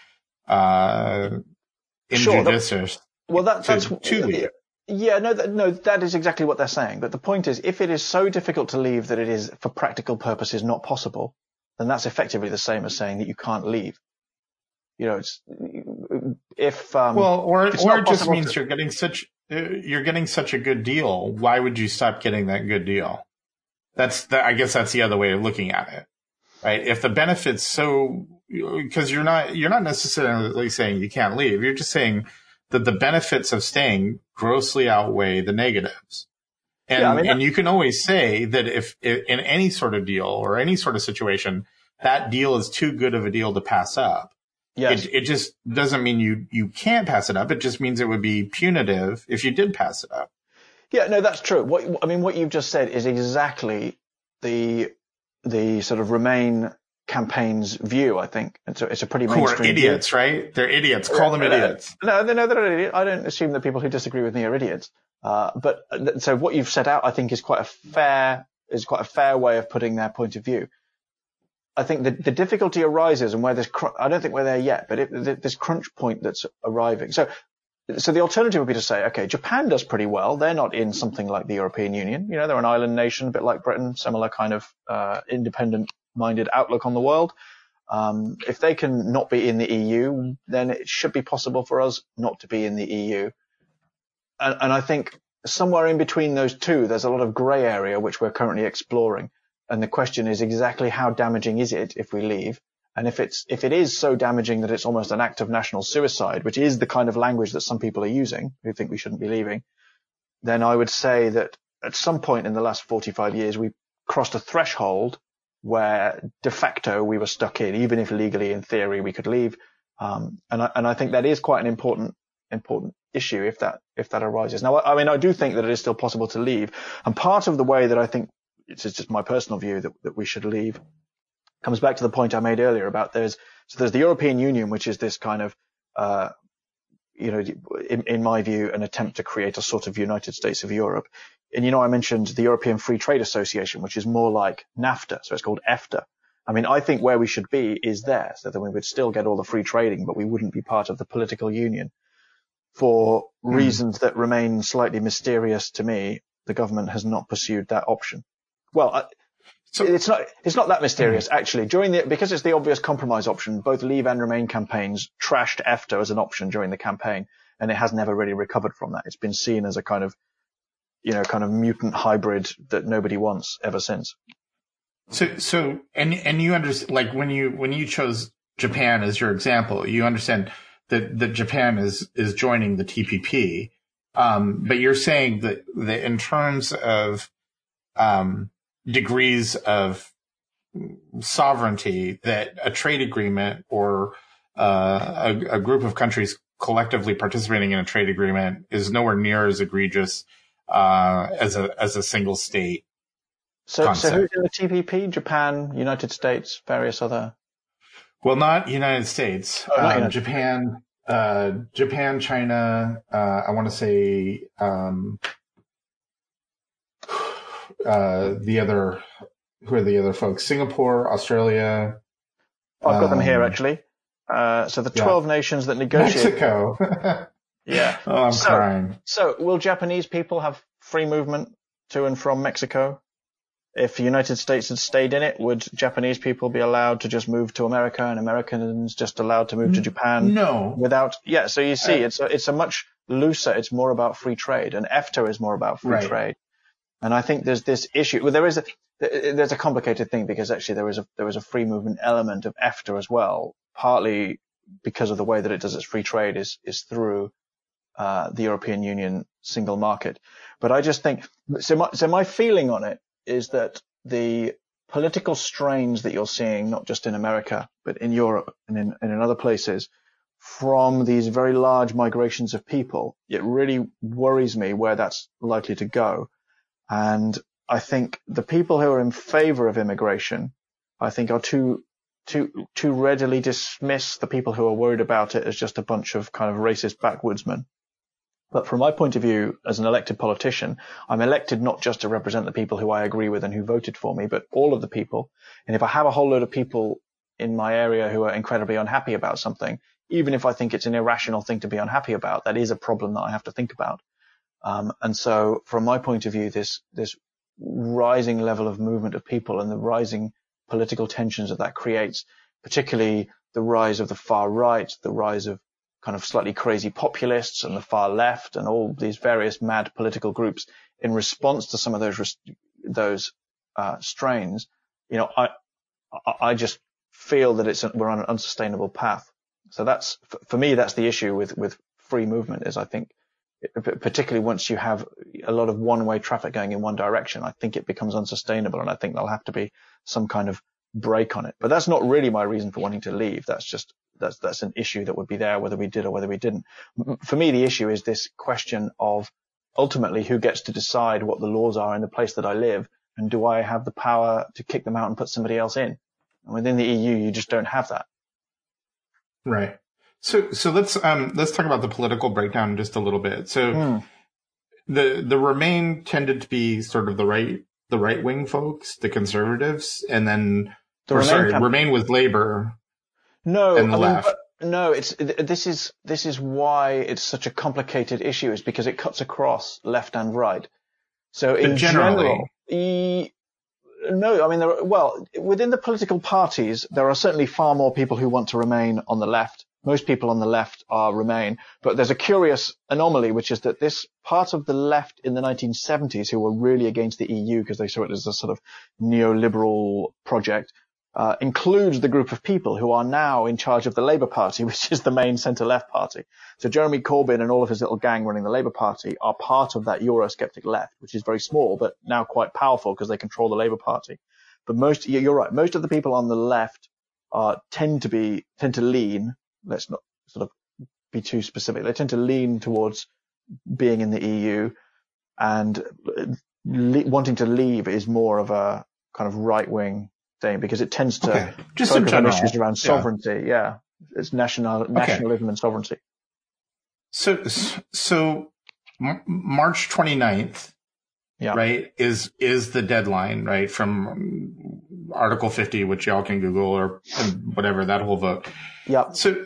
injudicious. Well, that's to leave. That is exactly what they're saying. But the point is, if it is so difficult to leave that it is, for practical purposes, not possible, then that's effectively the same as saying that you can't leave. You know, it's if it just means you're getting such a good deal. Why would you stop getting that good deal? I guess that's the other way of looking at it, right? If the benefits because you're not necessarily saying you can't leave. You're just saying that the benefits of staying grossly outweigh the negatives. And you can always say that if in any sort of deal or any sort of situation, that deal is too good of a deal to pass up. Yes. It just doesn't mean you can't pass it up. It just means it would be punitive if you did pass it up. Yeah, no, that's true. What you've just said is exactly the sort of Remain campaign's view, I think. And so it's a pretty mainstream view. Who are idiots, right? They're idiots. Call them idiots. No, they're not idiots. I don't assume that people who disagree with me are idiots. So what you've set out, I think, is quite a fair way of putting their point of view. I think the difficulty arises, and where this I don't think we're there yet, but this crunch point that's arriving. So the alternative would be to say, okay, Japan does pretty well. They're not in something like the European Union. You know, they're an island nation, a bit like Britain, similar kind of independent-minded outlook on the world. If they can not be in the EU, then it should be possible for us not to be in the EU. And I think somewhere in between those two, there's a lot of grey area which we're currently exploring. And the question is exactly how damaging is it if we leave? And if it is so damaging that it's almost an act of national suicide, which is the kind of language that some people are using who think we shouldn't be leaving, then I would say that at some point in the last 45 years, we crossed a threshold where de facto we were stuck in, even if legally in theory we could leave. And I think that is quite an important issue if that arises. Now, I do think that it is still possible to leave. And part of the way that I think it's just my personal view that we should leave comes back to the point I made earlier about there's the European Union, which is this kind of, in my view, an attempt to create a sort of United States of Europe. And, I mentioned the European Free Trade Association, which is more like NAFTA. So it's called EFTA. I think where we should be is there. So then we would still get all the free trading, but we wouldn't be part of the political union for reasons that remain slightly mysterious to me. The government has not pursued that option. Well, it's not that mysterious, actually. Because it's the obvious compromise option, both Leave and Remain campaigns trashed EFTA as an option during the campaign, and it has never really recovered from that. It's been seen as a kind of mutant hybrid that nobody wants ever since. So, and you understand, like when you chose Japan as your example, you understand that Japan is joining the TPP, but you're saying that in terms of, degrees of sovereignty that a trade agreement or a group of countries collectively participating in a trade agreement is nowhere near as egregious as a single state. So who's in the TPP? Japan, United States, various other. Well, not United States. Japan, Japan, China. I want to say. Who are the other folks? Singapore, Australia. I've got them here actually. So the 12 nations that negotiate. Mexico. Yeah. Oh, I'm crying. So will Japanese people have free movement to and from Mexico? If the United States had stayed in it, would Japanese people be allowed to just move to America and Americans just allowed to move to Japan? No. So you see, it's a much looser, it's more about free trade, and EFTA is more about free trade. And I think there's this issue. Well, there's a complicated thing because actually there is a free movement element of EFTA as well, partly because of the way that it does its free trade is through the European Union single market. But I just think, so my feeling on it is that the political strains that you're seeing, not just in America, but in Europe and in other places, from these very large migrations of people, it really worries me where that's likely to go. And I think the people who are in favor of immigration, I think are too readily dismiss the people who are worried about it as just a bunch of kind of racist backwoodsmen. But from my point of view, as an elected politician, I'm elected not just to represent the people who I agree with and who voted for me, but all of the people. And if I have a whole load of people in my area who are incredibly unhappy about something, even if I think it's an irrational thing to be unhappy about, that is a problem that I have to think about. And so from my point of view, this rising level of movement of people and the rising political tensions that creates, particularly the rise of the far right, the rise of kind of slightly crazy populists and the far left and all these various mad political groups in response to some of those strains, you know, I just feel that we're on an unsustainable path. So that's, for me, that's the issue with free movement is, I think, particularly once you have a lot of one-way traffic going in one direction, I think it becomes unsustainable, and I think there'll have to be some kind of break on it. But that's not really my reason for wanting to leave. That's just that's an issue that would be there whether we did or whether we didn't. For me, the issue is this question of ultimately who gets to decide what the laws are in the place that I live, and do I have the power to kick them out and put somebody else in? And within the EU, you just don't have that. Right. So let's talk about the political breakdown just a little bit. So the Remain tended to be sort of the right wing folks, the Conservatives, and then Remain was Labour. No, and the left. No, this is why it's such a complicated issue, is because it cuts across left and right. So in general, no, I mean, within the political parties, there are certainly far more people who want to remain on the left. Most people on the left are Remain, but there's a curious anomaly, which is that this part of the left in the 1970s, who were really against the EU because they saw it as a sort of neoliberal project, includes the group of people who are now in charge of the Labour Party, which is the main centre-left party. So Jeremy Corbyn and all of his little gang running the Labour Party are part of that Eurosceptic left, which is very small, but now quite powerful because they control the Labour Party. But you're right, most of the people on the left tend to lean, let's not sort of be too specific. They tend to lean towards being in the EU, and wanting to leave is more of a kind of right-wing thing because it tends to focus on issues around sovereignty. Yeah. It's nationalism and sovereignty. So March 29th, right, is the deadline, right, from Article 50, which y'all can Google or whatever, that whole vote. Yeah. So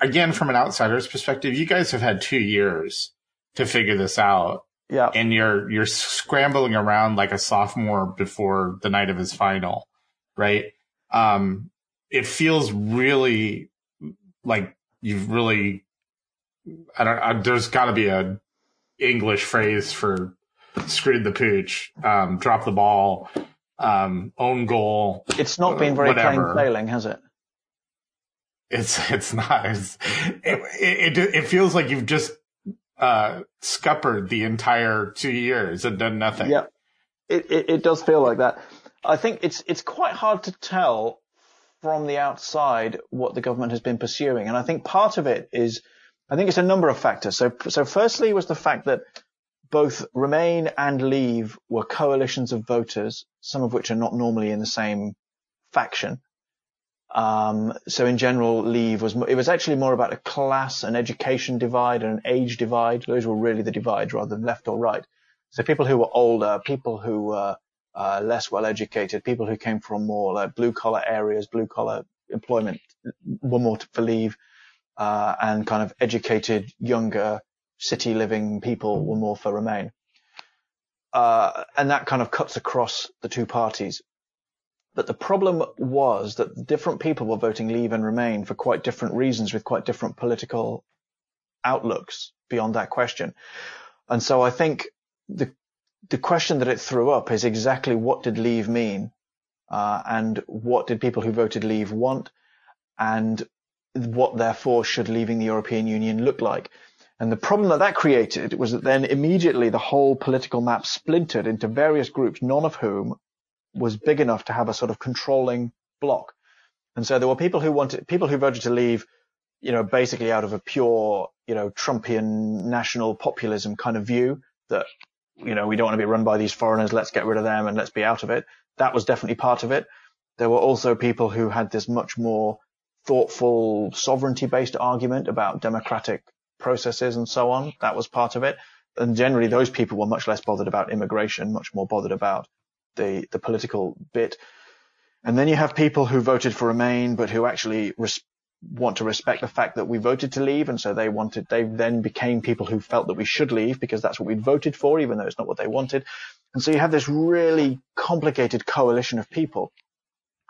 again, from an outsider's perspective, you guys have had 2 years to figure this out. Yeah. And you're scrambling around like a sophomore before the night of his final, right? It feels really like you've really, there's gotta be an English phrase for screwed the pooch, drop the ball, own goal. It's not been very plain sailing, has it? It's not. It feels like you've just scuppered the entire 2 years and done nothing. Yeah, it does feel like that. I think it's quite hard to tell from the outside what the government has been pursuing, and I think part of it is, I think it's a number of factors. So firstly was the fact that both Remain and Leave were coalitions of voters, some of which are not normally in the same faction. So in general, Leave was actually more about a class, an education divide, and an age divide. Those were really the divides rather than left or right. So people who were older, people who were less well educated, people who came from more like blue collar areas, blue collar employment were more for Leave, and kind of educated, younger, city living people were more for Remain. And that kind of cuts across the two parties. But the problem was that different people were voting Leave and Remain for quite different reasons with quite different political outlooks beyond that question. And so I think the question that it threw up is exactly what did Leave mean? And what did people who voted Leave want? and what therefore should leaving the European Union look like. And the problem that that created was that then immediately the whole political map splintered into various groups, none of whom was big enough to have a sort of controlling block. And so there were people who voted to leave, you know, basically out of a pure, you know, Trumpian national populism kind of view that, you know, we don't want to be run by these foreigners, let's get rid of them and let's be out of it. That was definitely part of it. There were also people who had this much more thoughtful sovereignty-based argument about democratic processes and so on. That was part of it. And generally those people were much less bothered about immigration, much more bothered about the political bit. And then you have people who voted for Remain, but who actually want to respect the fact that we voted to leave. And so they then became people who felt that we should leave because that's what we'd voted for, even though it's not what they wanted. And so you have this really complicated coalition of people.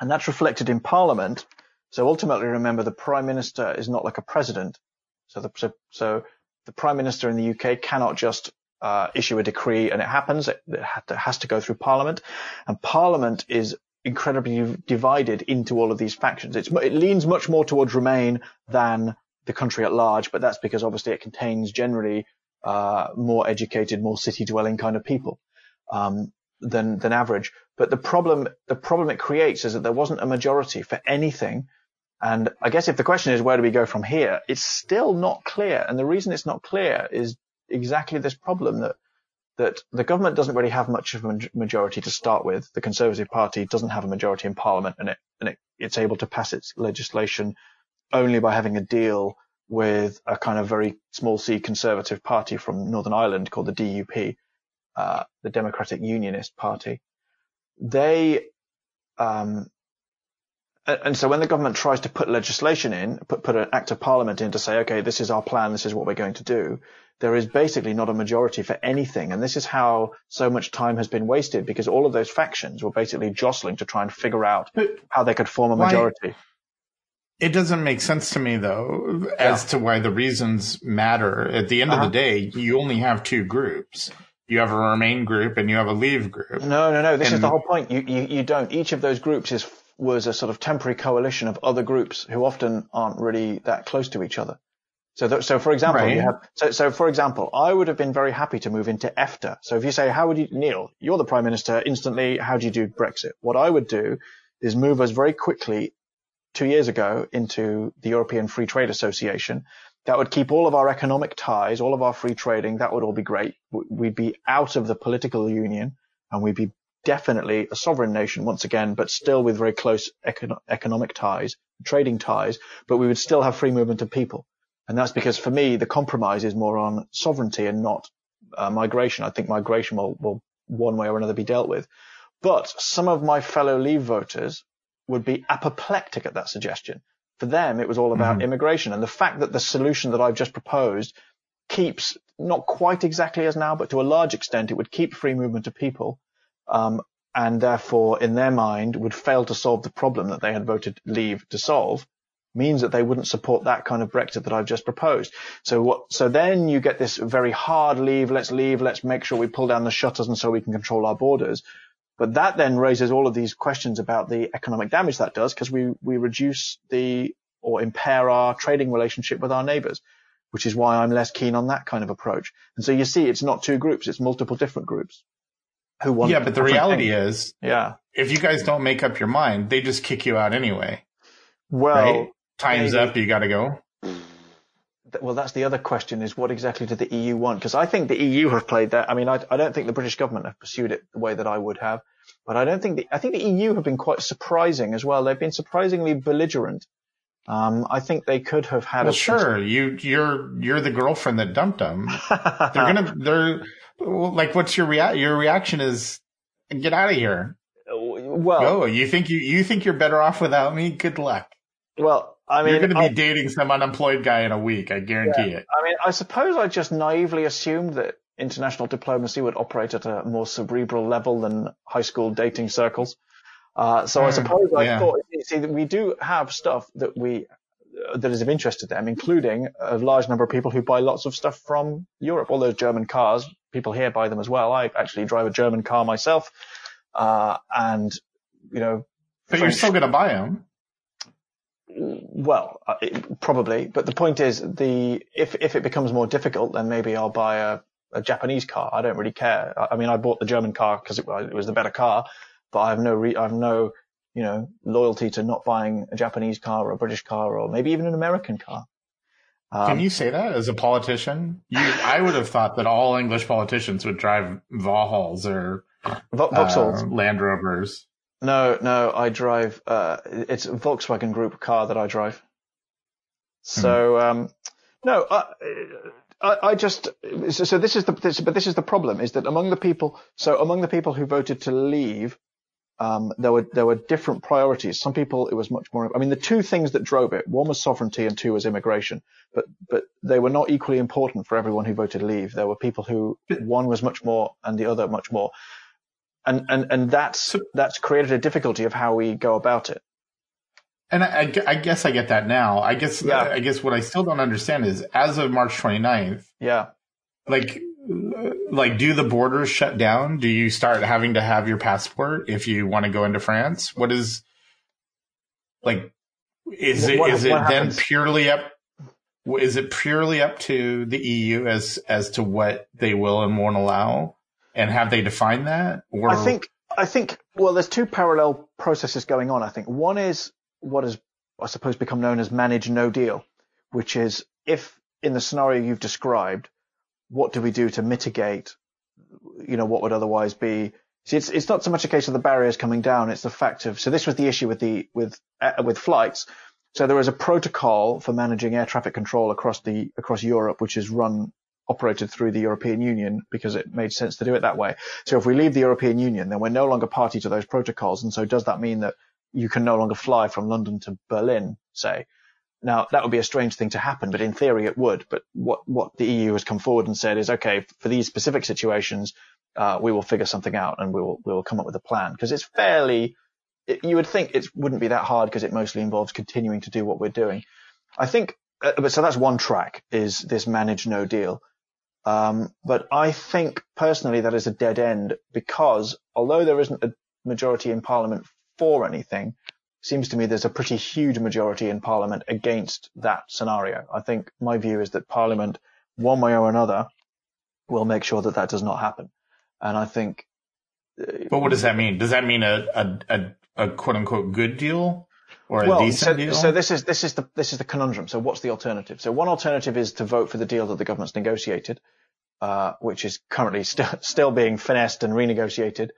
And that's reflected in Parliament. So ultimately, remember, the Prime Minister is not like a president. So the Prime Minister in the UK cannot just issue a decree and it happens. It has to go through Parliament. And Parliament is incredibly divided into all of these factions. It leans much more towards Remain than the country at large, but that's because obviously it contains generally more educated, more city-dwelling kind of people than average. But the problem it creates is that there wasn't a majority for anything. And I guess if the question is where do we go from here, it's still not clear. And the reason it's not clear is exactly this problem that the government doesn't really have much of a majority to start with. The Conservative Party doesn't have a majority in Parliament, and it's able to pass its legislation only by having a deal with a kind of very small C Conservative Party from Northern Ireland called the DUP, the Democratic Unionist Party. And so when the government tries to put legislation in, put an act of parliament in to say, okay, this is our plan, this is what we're going to do, there is basically not a majority for anything. And this is how so much time has been wasted, because all of those factions were basically jostling to try and figure out how they could form a majority. It doesn't make sense to me, though, as to why the reasons matter. At the end of the day, you only have two groups. You have a Remain group and you have a Leave group. No. This is the whole point. You don't. Each of those groups was a sort of temporary coalition of other groups who often aren't really that close to each other. So for example, I would have been very happy to move into EFTA. So if you say, Neil, you're the Prime Minister instantly, how do you do Brexit? What I would do is move us very quickly 2 years ago into the European Free Trade Association. That would keep all of our economic ties, all of our free trading. That would all be great. We'd be out of the political union and we'd be definitely a sovereign nation once again, but still with very close economic ties, trading ties, but we would still have free movement of people. And that's because for me, the compromise is more on sovereignty and not migration. I think migration will one way or another be dealt with. But some of my fellow Leave voters would be apoplectic at that suggestion. For them, it was all about immigration. And the fact that the solution that I've just proposed keeps, not quite exactly as now, but to a large extent, it would keep free movement of people. And therefore, in their mind, would fail to solve the problem that they had voted Leave to solve, means that they wouldn't support that kind of Brexit that I've just proposed. So then you get this very hard leave, let's make sure we pull down the shutters and so we can control our borders. But that then raises all of these questions about the economic damage that does, because we reduce or impair our trading relationship with our neighbours, which is why I'm less keen on that kind of approach. And so you see, it's not two groups, it's multiple different groups. Yeah, but the reality is, if you guys don't make up your mind, they just kick you out anyway. Well, right? Time's up, you got to go. Well, that's the other question: is what exactly did the EU want? Because I think the EU have played that. I mean, I don't think the British government have pursued it the way that I would have, but I think the EU have been quite surprising as well. They've been surprisingly belligerent. I think they could have had. Well, sure, you're the girlfriend that dumped them. Like, what's your reaction is, get out of here. Well, go. You think you're better off without me? Good luck. Well, I mean, you're going to be dating some unemployed guy in a week. I guarantee it. I mean, I suppose I just naively assumed that international diplomacy would operate at a more cerebral level than high school dating circles. I thought, we do have stuff that is of interest to them, including a large number of people who buy lots of stuff from Europe. All those German cars, people here buy them as well. I actually drive a German car myself. But you're still going to buy them. Well, probably. But the point is, if it becomes more difficult, then maybe I'll buy a Japanese car. I don't really care. I mean, I bought the German car because it was the better car, but I have no you know, loyalty to not buying a Japanese car or a British car or maybe even an American car. Can you say that as a politician? I would have thought that all English politicians would drive Vauxhalls or Vauxhalls. Land Rovers. No, I drive, it's a Volkswagen Group car that I drive. So, this is the problem, is that among the people who voted to leave, there were different priorities. Some people, it was much more, I mean, the two things that drove it, one was sovereignty and two was immigration, but they were not equally important for everyone who voted to leave. There were people who, one was much more and the other much more. And that's created a difficulty of how we go about it. And I guess I get that now. I guess what I still don't understand is, as of March 29th, like do the borders shut down? Do you start having to have your passport if you want to go into France? What is, like, is it purely up to the EU as to what they will and won't allow? And have they defined that? Or? I think, well, there's two parallel processes going on, I think. One is what has, I suppose, become known as manage no deal, which is, if in the scenario you've described, what do we do to mitigate, you know, what would otherwise be? See, it's not so much a case of the barriers coming down. It's the fact of, so this was the issue with flights. So there was a protocol for managing air traffic control across Europe, which is operated through the European Union because it made sense to do it that way. So if we leave the European Union, then we're no longer party to those protocols. And so does that mean that you can no longer fly from London to Berlin, say? Now, that would be a strange thing to happen, but in theory it would. But what the EU has come forward and said is, okay, for these specific situations, we will figure something out and we will come up with a plan. Because it's you would think it wouldn't be that hard because it mostly involves continuing to do what we're doing. I think, but so that's one track, is this manage no deal. But I think personally that is a dead end, because although there isn't a majority in Parliament for anything, it seems to me there's a pretty huge majority in Parliament against that scenario. I think my view is that Parliament, one way or another, will make sure that that does not happen. And I think. But what does that mean? Does that mean a quote unquote good deal? Or a decent deal? So this is the conundrum. So what's the alternative? So one alternative is to vote for the deal that the government's negotiated, which is currently still being finessed and renegotiated.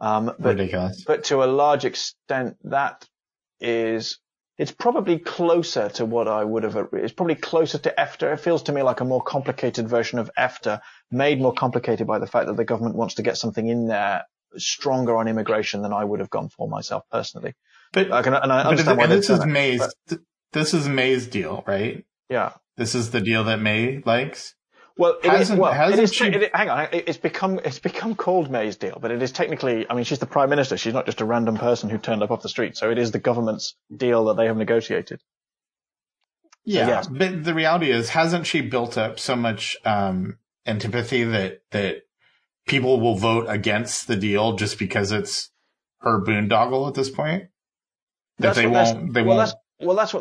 Ridiculous. But to a large extent, it's probably closer to what I would have. It's probably closer to EFTA. It feels to me like a more complicated version of EFTA, made more complicated by the fact that the government wants to get something in there stronger on immigration than I would have gone for myself personally. But this is May's deal, right? Yeah, this is the deal that May likes. Well, it's become called May's deal, but it is technically. I mean, she's the prime minister. She's not just a random person who turned up off the street. So it is the government's deal that they have negotiated. Yeah, so, yeah. But the reality is, hasn't she built up so much antipathy that people will vote against the deal just because it's her boondoggle at this point? That's what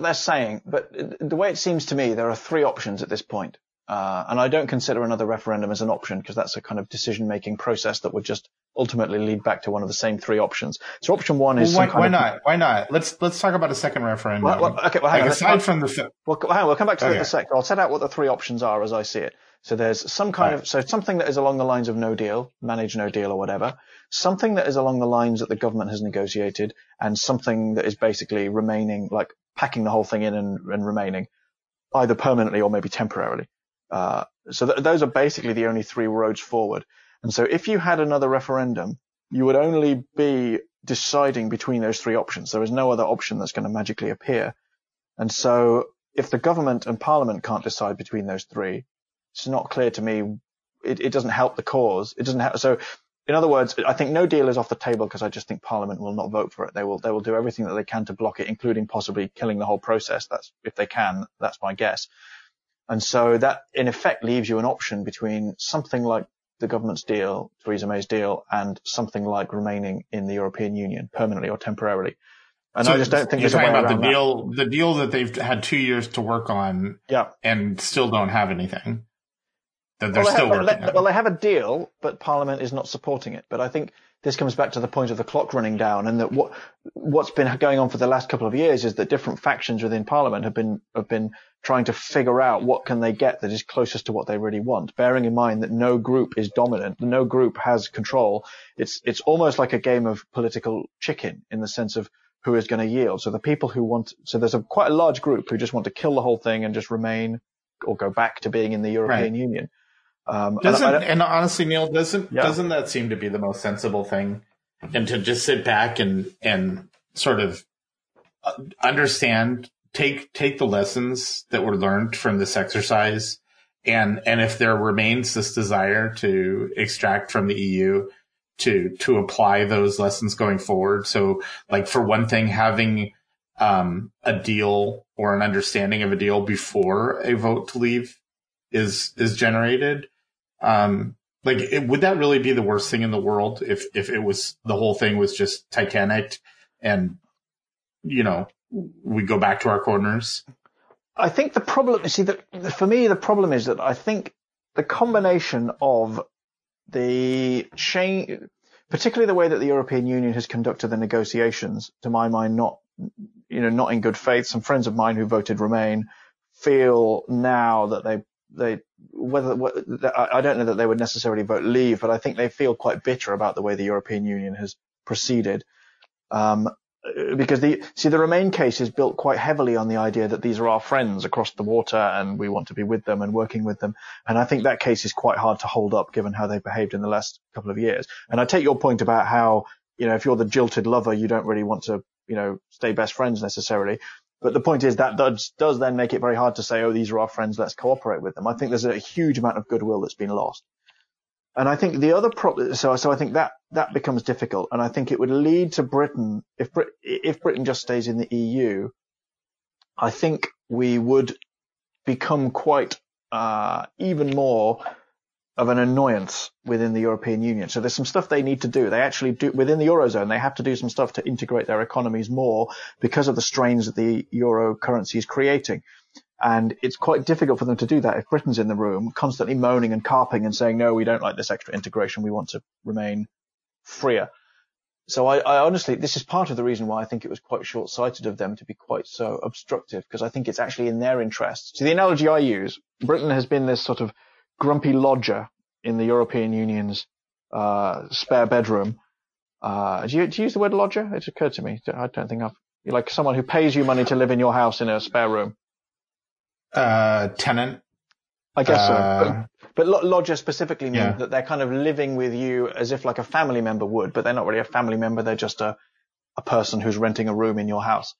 they're saying. But the way it seems to me, there are three options at this point. And I don't consider another referendum as an option, because that's a kind of decision-making process that would just ultimately lead back to one of the same three options. So option one is why not? Let's talk about a second referendum. We'll come back to that in a sec. I'll set out what the three options are as I see it. So there's some kind of, so something that is along the lines of no deal, manage no deal or whatever, something that is along the lines that the government has negotiated, and something that is basically remaining, like packing the whole thing in and remaining, either permanently or maybe temporarily. So those are basically the only three roads forward. And so if you had another referendum, you would only be deciding between those three options. There is no other option that's going to magically appear. And so if the government and Parliament can't decide between those three, it's not clear to me. It doesn't help the cause. It doesn't help. So, in other words, I think no deal is off the table, because I just think Parliament will not vote for it. They will do everything that they can to block it, including possibly killing the whole process. That's, if they can, that's my guess. And so that, in effect, leaves you an option between something like the government's deal, Theresa May's deal, and something like remaining in the European Union permanently or temporarily. And so I just don't think there's a way around that. You're talking about the deal that they've had 2 years to work on, yeah, and still don't have anything. That they're still working on. Well, they have a deal, but Parliament is not supporting it. But I think this comes back to the point of the clock running down, and that what's been going on for the last couple of years is that different factions within Parliament have been trying to figure out what can they get that is closest to what they really want, bearing in mind that no group is dominant, no group has control. It's almost like a game of political chicken in the sense of who is going to yield. So the people who want, so there's quite a large group who just want to kill the whole thing and just remain or go back to being in the European Union. And honestly, Neil, doesn't that seem to be the most sensible thing? And to just sit back and sort of understand, take the lessons that were learned from this exercise, and if there remains this desire to extract from the EU, to apply those lessons going forward. So, like, for one thing, having a deal or an understanding of a deal before a vote to leave is generated. Would that really be the worst thing in the world if it was, the whole thing was just Titanic and, you know, we go back to our corners? I think the problem, for me, the problem is that I think the combination of the change, particularly the way that the European Union has conducted the negotiations, to my mind, not in good faith. Some friends of mine who voted Remain feel now that I don't know that they would necessarily vote Leave, but I think they feel quite bitter about the way the European Union has proceeded. Because the Remain case is built quite heavily on the idea that these are our friends across the water and we want to be with them and working with them. And I think that case is quite hard to hold up given how they behaved in the last couple of years. And I take your point about how, you know, if you're the jilted lover, you don't really want to, you know, stay best friends necessarily. But the point is that does then make it very hard to say, oh, these are our friends, let's cooperate with them. I think there's a huge amount of goodwill that's been lost. And I think the other problem, so I think that becomes difficult. And I think it would lead to Britain, if Britain just stays in the EU, I think we would become quite, even more of an annoyance within the European Union. So there's some stuff they need to do. They actually do within the Eurozone. They have to do some stuff to integrate their economies more because of the strains that the euro currency is creating. And it's quite difficult for them to do that if Britain's in the room, constantly moaning and carping and saying, no, we don't like this extra integration. We want to remain freer. So I honestly, this is part of the reason why I think it was quite short-sighted of them to be quite so obstructive, because I think it's actually in their interest. So the analogy I use, Britain has been this sort of grumpy lodger in the European Union's spare bedroom. Do you use the word lodger? It occurred to me. I don't think you're like someone who pays you money to live in your house in a spare room. Tenant. I guess so. But lodger specifically means that they're kind of living with you as if like a family member would, but they're not really a family member. They're just a person who's renting a room in your house.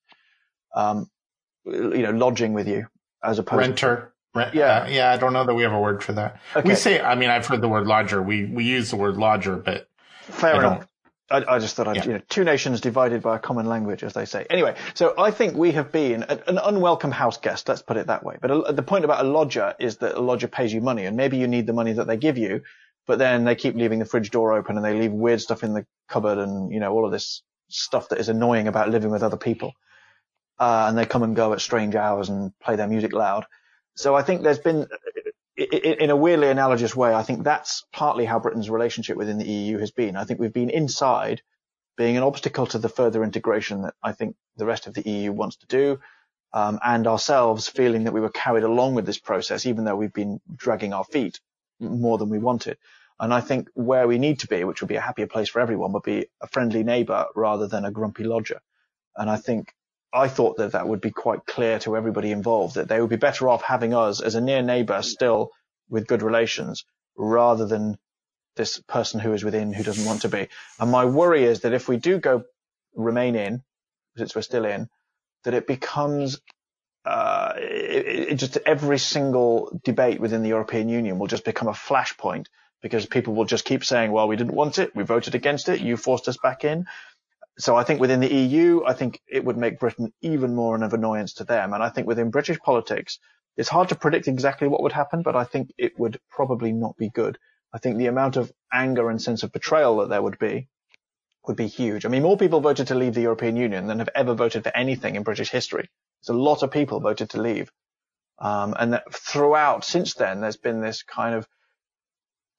Lodging with you as opposed renter. I don't know that we have a word for that. Okay. We say, I mean, I've heard the word lodger. We use the word lodger, but fair enough. I just thought two nations divided by a common language, as they say. Anyway, so I think we have been an unwelcome house guest. Let's put it that way. But the point about a lodger is that a lodger pays you money, and maybe you need the money that they give you, but then they keep leaving the fridge door open and they leave weird stuff in the cupboard and, you know, all of this stuff that is annoying about living with other people. And they come and go at strange hours and play their music loud. So I think there's been, in a weirdly analogous way, I think that's partly how Britain's relationship within the EU has been. I think we've been inside being an obstacle to the further integration that I think the rest of the EU wants to do, and ourselves feeling that we were carried along with this process, even though we've been dragging our feet more than we wanted. And I think where we need to be, which would be a happier place for everyone, would be a friendly neighbour rather than a grumpy lodger. And I thought that would be quite clear to everybody involved, that they would be better off having us as a near neighbour still with good relations rather than this person who is within who doesn't want to be. And my worry is that if we do go remain in, since we're still in, that it becomes just every single debate within the European Union will just become a flashpoint, because people will just keep saying, well, we didn't want it, we voted against it, you forced us back in. So I think within the EU, I think it would make Britain even more of an annoyance to them. And I think within British politics, it's hard to predict exactly what would happen, but I think it would probably not be good. I think the amount of anger and sense of betrayal that there would be would be huge. I mean, more people voted to leave the European Union than have ever voted for anything in British history. It's a lot of people voted to leave. And that throughout, since then, there's been this kind of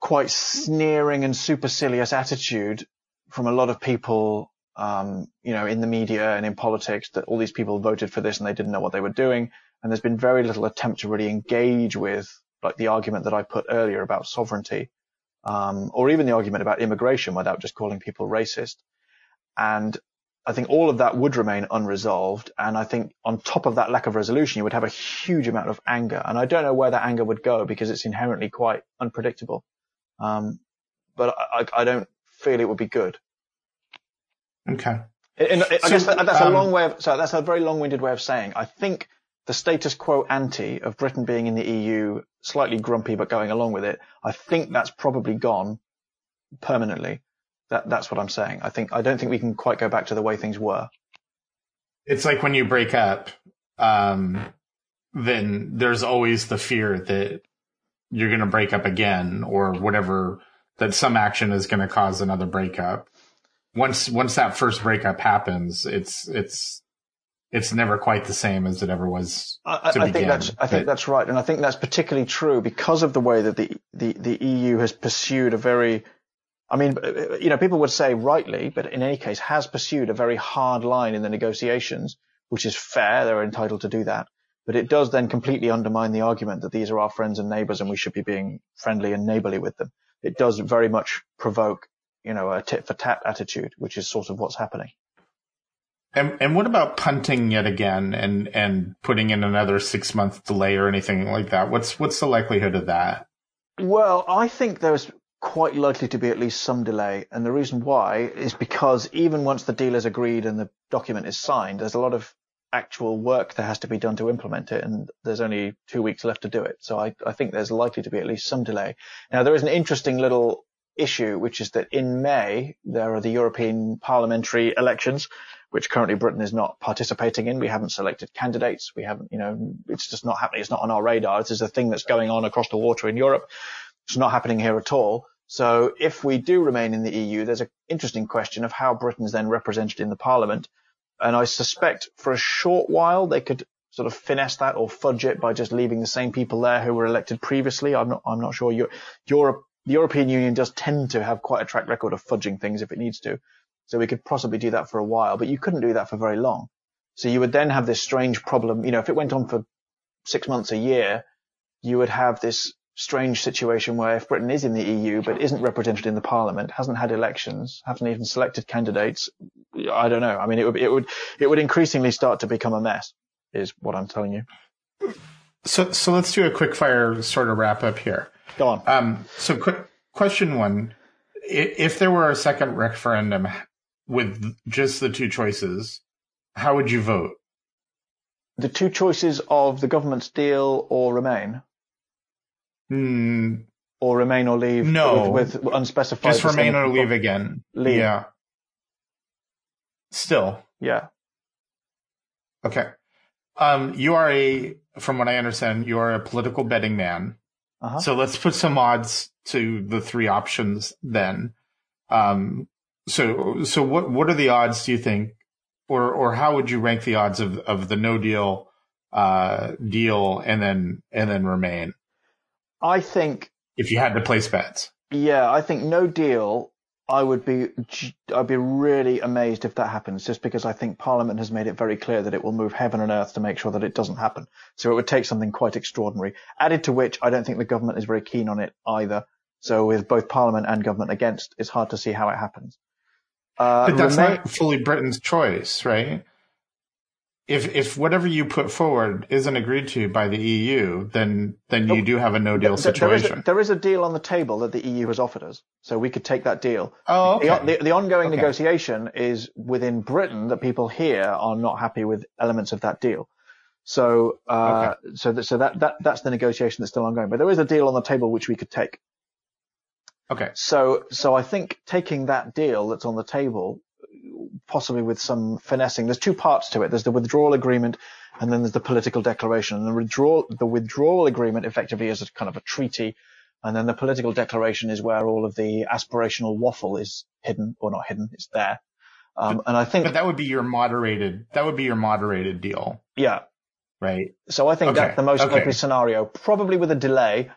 quite sneering and supercilious attitude from a lot of people, you know, in the media and in politics, that all these people voted for this and they didn't know what they were doing. And there's been very little attempt to really engage with, like, the argument that I put earlier about sovereignty, or even the argument about immigration, without just calling people racist. And I think all of that would remain unresolved. And I think on top of that lack of resolution, you would have a huge amount of anger. And I don't know where that anger would go, because it's inherently quite unpredictable. But I don't feel it would be good. Okay. I guess that's a long way of, so that's a very long-winded way of saying, I think the status quo ante of Britain being in the EU, slightly grumpy but going along with it, I think that's probably gone permanently. That's what I'm saying. I don't think we can quite go back to the way things were. It's like when you break up, then there's always the fear that you're going to break up again, or whatever, that some action is going to cause another breakup. Once that first breakup happens, it's never quite the same as it ever was to begin. I think that's right. And I think that's particularly true because of the way that the EU has pursued a very, I mean, you know, people would say rightly, but in any case has pursued a very hard line in the negotiations, which is fair. They're entitled to do that. But it does then completely undermine the argument that these are our friends and neighbors and we should be being friendly and neighborly with them. It does very much provoke, you know, a tit for tat attitude, which is sort of what's happening. And what about punting yet again and putting in another 6-month delay or anything like that? What's the likelihood of that? Well, I think there's quite likely to be at least some delay. And the reason why is because even once the deal is agreed and the document is signed, there's a lot of actual work that has to be done to implement it. And there's only 2 weeks left to do it. So I think there's likely to be at least some delay. Now, there is an interesting little issue, which is that in May, there are the European parliamentary elections, which currently Britain is not participating in. We haven't selected candidates. We haven't, you know, it's just not happening. It's not on our radar. This is a thing that's going on across the water in Europe. It's not happening here at all. So if we do remain in the EU, there's an interesting question of how Britain's then represented in the parliament. And I suspect for a short while, they could sort of finesse that or fudge it by just leaving the same people there who were elected previously. I'm not sure. The European Union does tend to have quite a track record of fudging things if it needs to. So we could possibly do that for a while, but you couldn't do that for very long. So you would then have this strange problem. You know, if it went on for 6 months, a year, you would have this strange situation where if Britain is in the EU, but isn't represented in the parliament, hasn't had elections, hasn't even selected candidates, I don't know. I mean, it would increasingly start to become a mess is what I'm telling you. So let's do a quick fire sort of wrap up here. Go on. So quick question one, if there were a second referendum with just the two choices, how would you vote? The two choices of the government's deal or remain? Or remain or leave? No. With unspecified. Just remain or leave again. Leave. Yeah. Still. Yeah. Okay. You are from what I understand, you are a political betting man. Uh-huh. So let's put some odds to the three options then. So what are the odds, do you think, or how would you rank the odds of the no deal, deal and then remain? I think if you had to place bets. Yeah, I think no deal. I'd be really amazed if that happens, just because I think Parliament has made it very clear that it will move heaven and earth to make sure that it doesn't happen. So it would take something quite extraordinary. Added to which, I don't think the government is very keen on it either. So with both Parliament and government against, it's hard to see how it happens. But that's not fully Britain's choice, right? If whatever you put forward isn't agreed to by the EU, then you do have a no deal situation. There is a deal on the table that the EU has offered us, so we could take that deal. Oh, okay. The ongoing negotiation is within Britain that people here are not happy with elements of that deal. So that's the negotiation that's still ongoing. But there is a deal on the table which we could take. Okay. So I think taking that deal that's on the table, possibly with some finessing. There's two parts to it. There's the withdrawal agreement and then there's the political declaration. And the withdrawal agreement effectively is a kind of a treaty. And then the political declaration is where all of the aspirational waffle is hidden or not hidden. It's there. And I think, but that would be your moderated deal. Yeah. Right. So I think that's the most likely scenario, probably with a delay,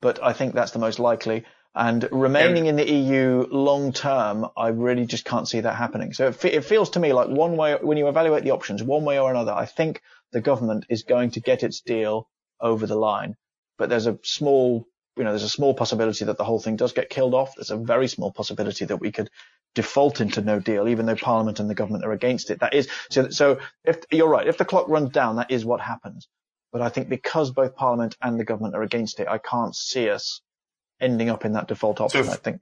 but I think that's the most likely. And remaining in the EU long term, I really just can't see that happening. So it feels to me like one way, when you evaluate the options, one way or another, I think the government is going to get its deal over the line. But there's a small possibility that the whole thing does get killed off. There's a very small possibility that we could default into no deal, even though Parliament and the government are against it. That is, so if you're right, if the clock runs down, that is what happens. But I think because both Parliament and the government are against it, I can't see us ending up in that default option, I think.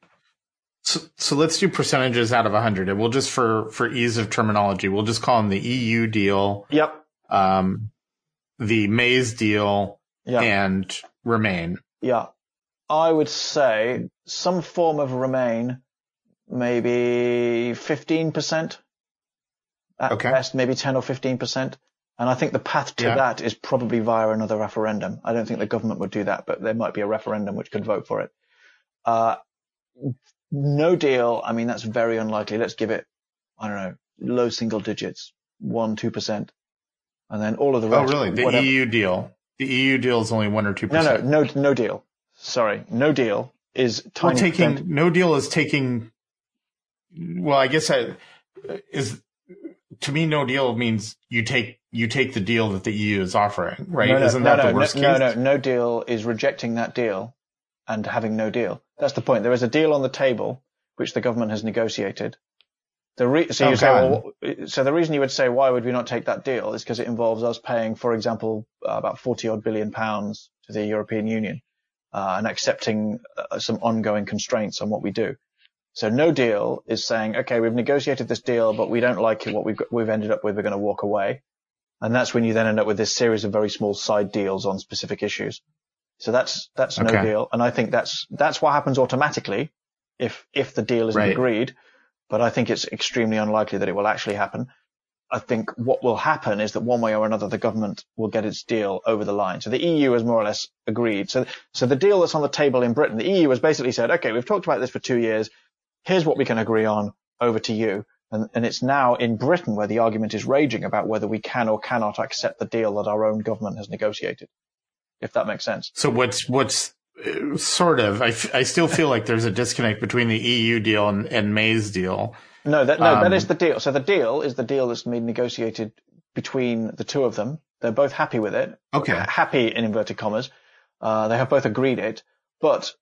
So let's do percentages out of 100. And we'll just, for ease of terminology, we'll just call them the EU deal. Yep. The May's deal and Remain. Yeah. I would say some form of Remain, maybe 15%. At best, maybe 10 or 15%. And I think the path to that is probably via another referendum. I don't think the government would do that, but there might be a referendum which could vote for it. No deal. I mean, that's very unlikely. Let's give it, I don't know, low single digits, 1-2%. And then all of the rest. Oh, really? The EU deal. The EU deal is only 1 or 2%. No deal. Sorry. No deal is tiny. No deal is taking, well, I guess to me, no deal means you take the deal that the EU is offering, right? Isn't that the worst case? No deal is rejecting that deal and having no deal. That's the point. There is a deal on the table which the government has negotiated. So the reason you would say, why would we not take that deal, is because it involves us paying, for example, about 40-odd billion pounds to the European Union and accepting some ongoing constraints on what we do. So no deal is saying, okay, we've negotiated this deal, but we don't like it. What we've ended up with, we're going to walk away. And that's when you then end up with this series of very small side deals on specific issues. So that's no deal. And I think that's what happens automatically if the deal isn't agreed. But I think it's extremely unlikely that it will actually happen. I think what will happen is that one way or another, the government will get its deal over the line. So the EU has more or less agreed. So the deal that's on the table in Britain, the EU has basically said, okay, we've talked about this for 2 years. Here's what we can agree on, over to you. And it's now in Britain where the argument is raging about whether we can or cannot accept the deal that our own government has negotiated, if that makes sense. So what's sort of, I still feel like there's a disconnect between the EU deal and May's deal. No, that is the deal. So the deal is the deal that's been negotiated between the two of them. They're both happy with it. Okay. Happy in inverted commas. They have both agreed it, but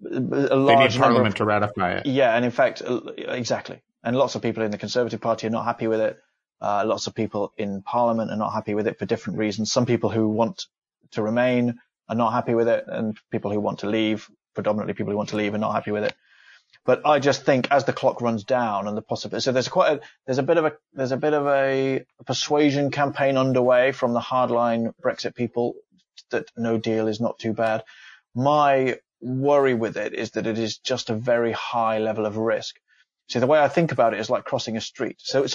they need Parliament to ratify it. Yeah, and in fact, exactly. And lots of people in the Conservative Party are not happy with it. Lots of people in Parliament are not happy with it for different reasons. Some people who want to remain are not happy with it, and people who want to leave, predominantly people who want to leave, are not happy with it. But I just think as the clock runs down and the possibility, so there's a bit of a persuasion campaign underway from the hardline Brexit people that no deal is not too bad. My worry with it is that it is just a very high level of risk. So the way I think about it is like crossing a street. So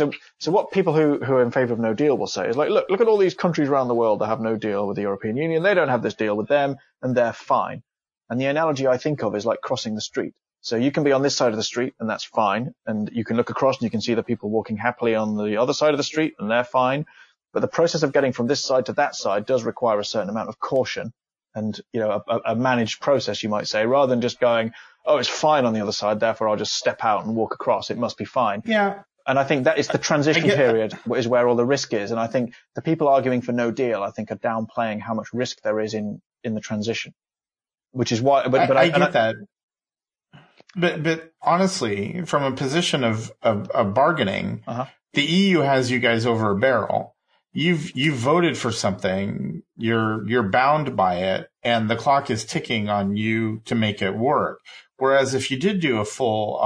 what people who are in favor of no deal will say is like, look at all these countries around the world that have no deal with the European Union. They don't have this deal with them and they're fine. And the analogy I think of is like crossing the street. So you can be on this side of the street and that's fine. And you can look across and you can see the people walking happily on the other side of the street and they're fine. But the process of getting from this side to that side does require a certain amount of caution. And, you know, a managed process, you might say, rather than just going, oh, it's fine on the other side, therefore I'll just step out and walk across. It must be fine. Yeah. And I think that is the transition period is where all the risk is. And I think the people arguing for no deal, I think, are downplaying how much risk there is in the transition, which is why. But I get that. But honestly, from a position of bargaining, the EU has you guys over a barrel. You've voted for something, you're bound by it, and the clock is ticking on you to make it work. Whereas if you did do a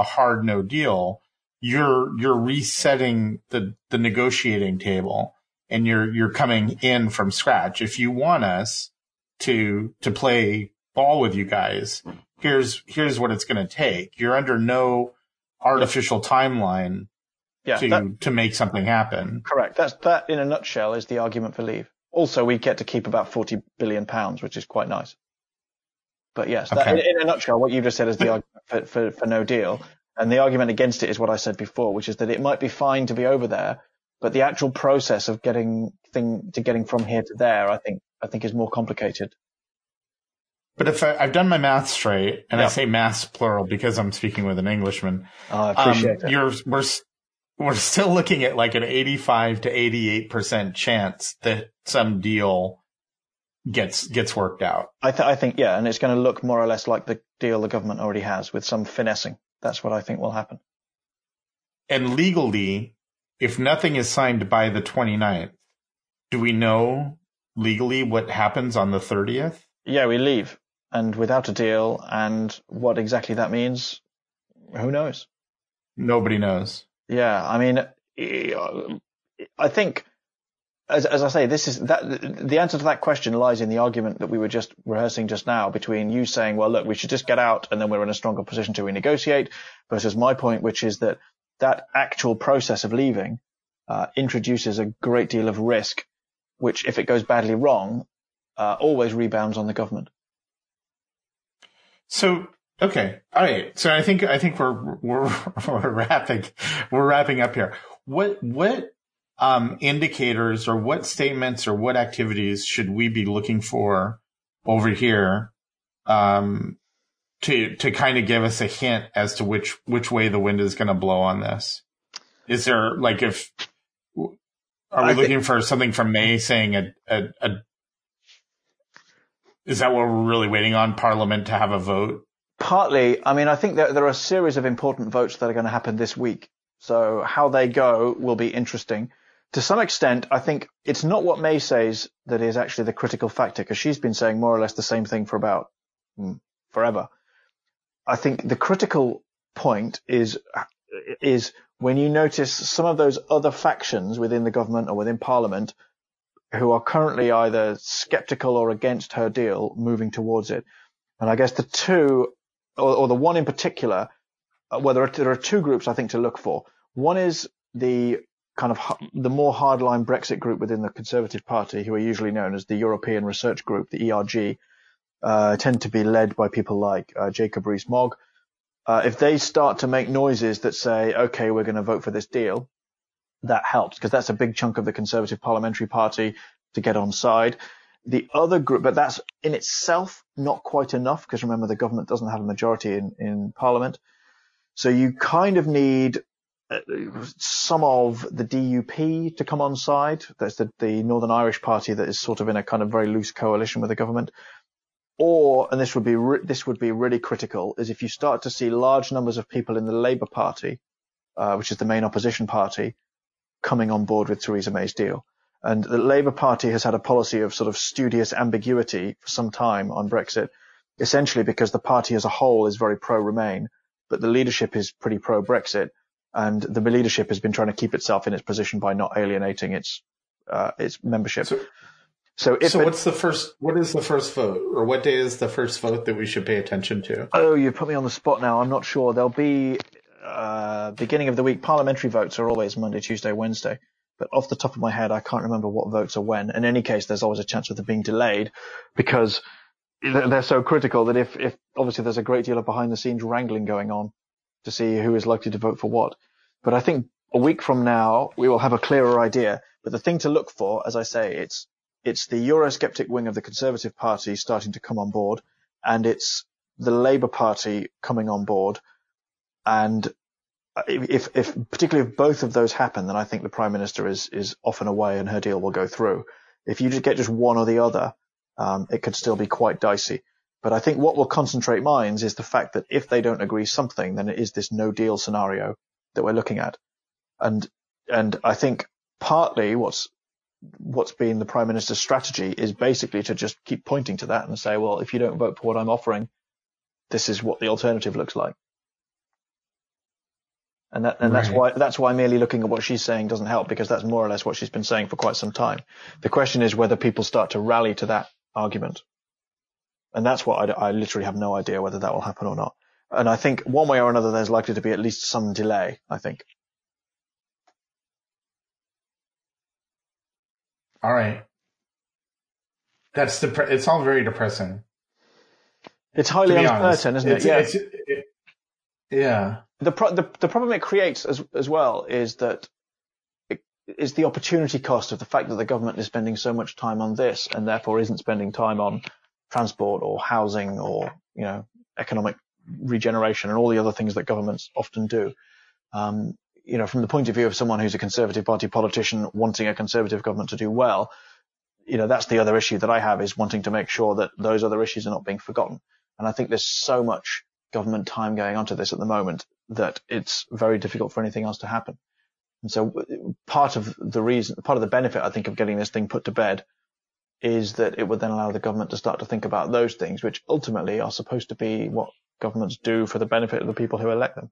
hard no deal, you're resetting the negotiating table and you're coming in from scratch. If you want us to play ball with you guys, here's what it's going to take. You're under no artificial timeline. Yeah, to make something happen. Correct. That in a nutshell is the argument for leave. Also, we get to keep about 40 billion pounds, which is quite nice. But yes, in a nutshell, what you just said is the argument for no deal. And the argument against it is what I said before, which is that it might be fine to be over there, but the actual process of getting from here to there, I think is more complicated. But if I've done my math straight, and I say maths plural because I'm speaking with an Englishman, I appreciate it. We're still looking at like an 85 to 88% chance that some deal gets worked out. I think, yeah, and it's going to look more or less like the deal the government already has with some finessing. That's what I think will happen. And legally, if nothing is signed by the 29th, do we know legally what happens on the 30th? Yeah, we leave, and without a deal, and what exactly that means, who knows? Nobody knows. Yeah, I mean, I think, as I say, the answer to that question lies in the argument that we were just rehearsing just now between you saying, well, look, we should just get out and then we're in a stronger position to renegotiate, versus my point, which is that actual process of leaving introduces a great deal of risk, which, if it goes badly wrong, always rebounds on the government. So, okay. All right. So I think we're wrapping up here. What indicators or what statements or what activities should we be looking for over here, to kind of give us a hint as to which way the wind is going to blow on this? Is there like, looking for something from May saying is that what we're really waiting on, Parliament to have a vote? Partly. I mean, I think that there are a series of important votes that are going to happen this week. So how they go will be interesting. To some extent, I think it's not what May says that is actually the critical factor, because she's been saying more or less the same thing for about forever. I think the critical point is when you notice some of those other factions within the government or within Parliament who are currently either skeptical or against her deal moving towards it. And I guess the two, or the one in particular, there are two groups I think to look for. One is the kind of the more hardline Brexit group within the Conservative Party, who are usually known as the European Research Group, the ERG, tend to be led by people like Jacob Rees-Mogg. If they start to make noises that say, okay, we're going to vote for this deal, that helps, because that's a big chunk of the Conservative Parliamentary Party to get on side. The other group, but that's in itself not quite enough, because remember, the government doesn't have a majority in Parliament. So you kind of need some of the DUP to come on side. That's the Northern Irish Party that is sort of in a kind of very loose coalition with the government. Or, and this would be really critical, is if you start to see large numbers of people in the Labour Party, which is the main opposition party, coming on board with Theresa May's deal. And the Labour Party has had a policy of sort of studious ambiguity for some time on Brexit, essentially because the party as a whole is very pro-Remain, but the leadership is pretty pro-Brexit, and the leadership has been trying to keep itself in its position by not alienating its membership. So what is the first vote, or what day is the first vote that we should pay attention to? Oh, you put me on the spot now. I'm not sure. There'll be beginning of the week. Parliamentary votes are always Monday, Tuesday, Wednesday, but off the top of my head, I can't remember what votes are when. In any case, there's always a chance of them being delayed because they're so critical that if obviously there's a great deal of behind the scenes wrangling going on to see who is likely to vote for what. But I think a week from now, we will have a clearer idea. But the thing to look for, as I say, it's the Eurosceptic wing of the Conservative Party starting to come on board, and it's the Labour Party coming on board. And if particularly if both of those happen, then I think the Prime Minister is off and away and her deal will go through. If you just get just one or the other, it could still be quite dicey. But I think what will concentrate minds is the fact that if they don't agree something, then it is this no-deal scenario that we're looking at. And I think partly what's been the Prime Minister's strategy is basically to just keep pointing to that and say, well, if you don't vote for what I'm offering, this is what the alternative looks like. And right. That's why merely looking at what she's saying doesn't help, because that's more or less what she's been saying for quite some time. The question is whether people start to rally to that argument. And that's what I literally have no idea whether that will happen or not. And I think one way or another, there's likely to be at least some delay, I think. All right. That's it's all very depressing. It's highly uncertain, isn't it? Yeah. It's, it, Yeah. The problem it creates as well is that it is the opportunity cost of the fact that the government is spending so much time on this and therefore isn't spending time on transport or housing or, you know, economic regeneration and all the other things that governments often do. You know, from the point of view of someone who's a Conservative Party politician wanting a Conservative government to do well, you know, that's the other issue that I have, is wanting to make sure that those other issues are not being forgotten. And I think there's so much government time going onto this at the moment that it's very difficult for anything else to happen. And so part of the benefit, I think, of getting this thing put to bed is that it would then allow the government to start to think about those things, which ultimately are supposed to be what governments do for the benefit of the people who elect them.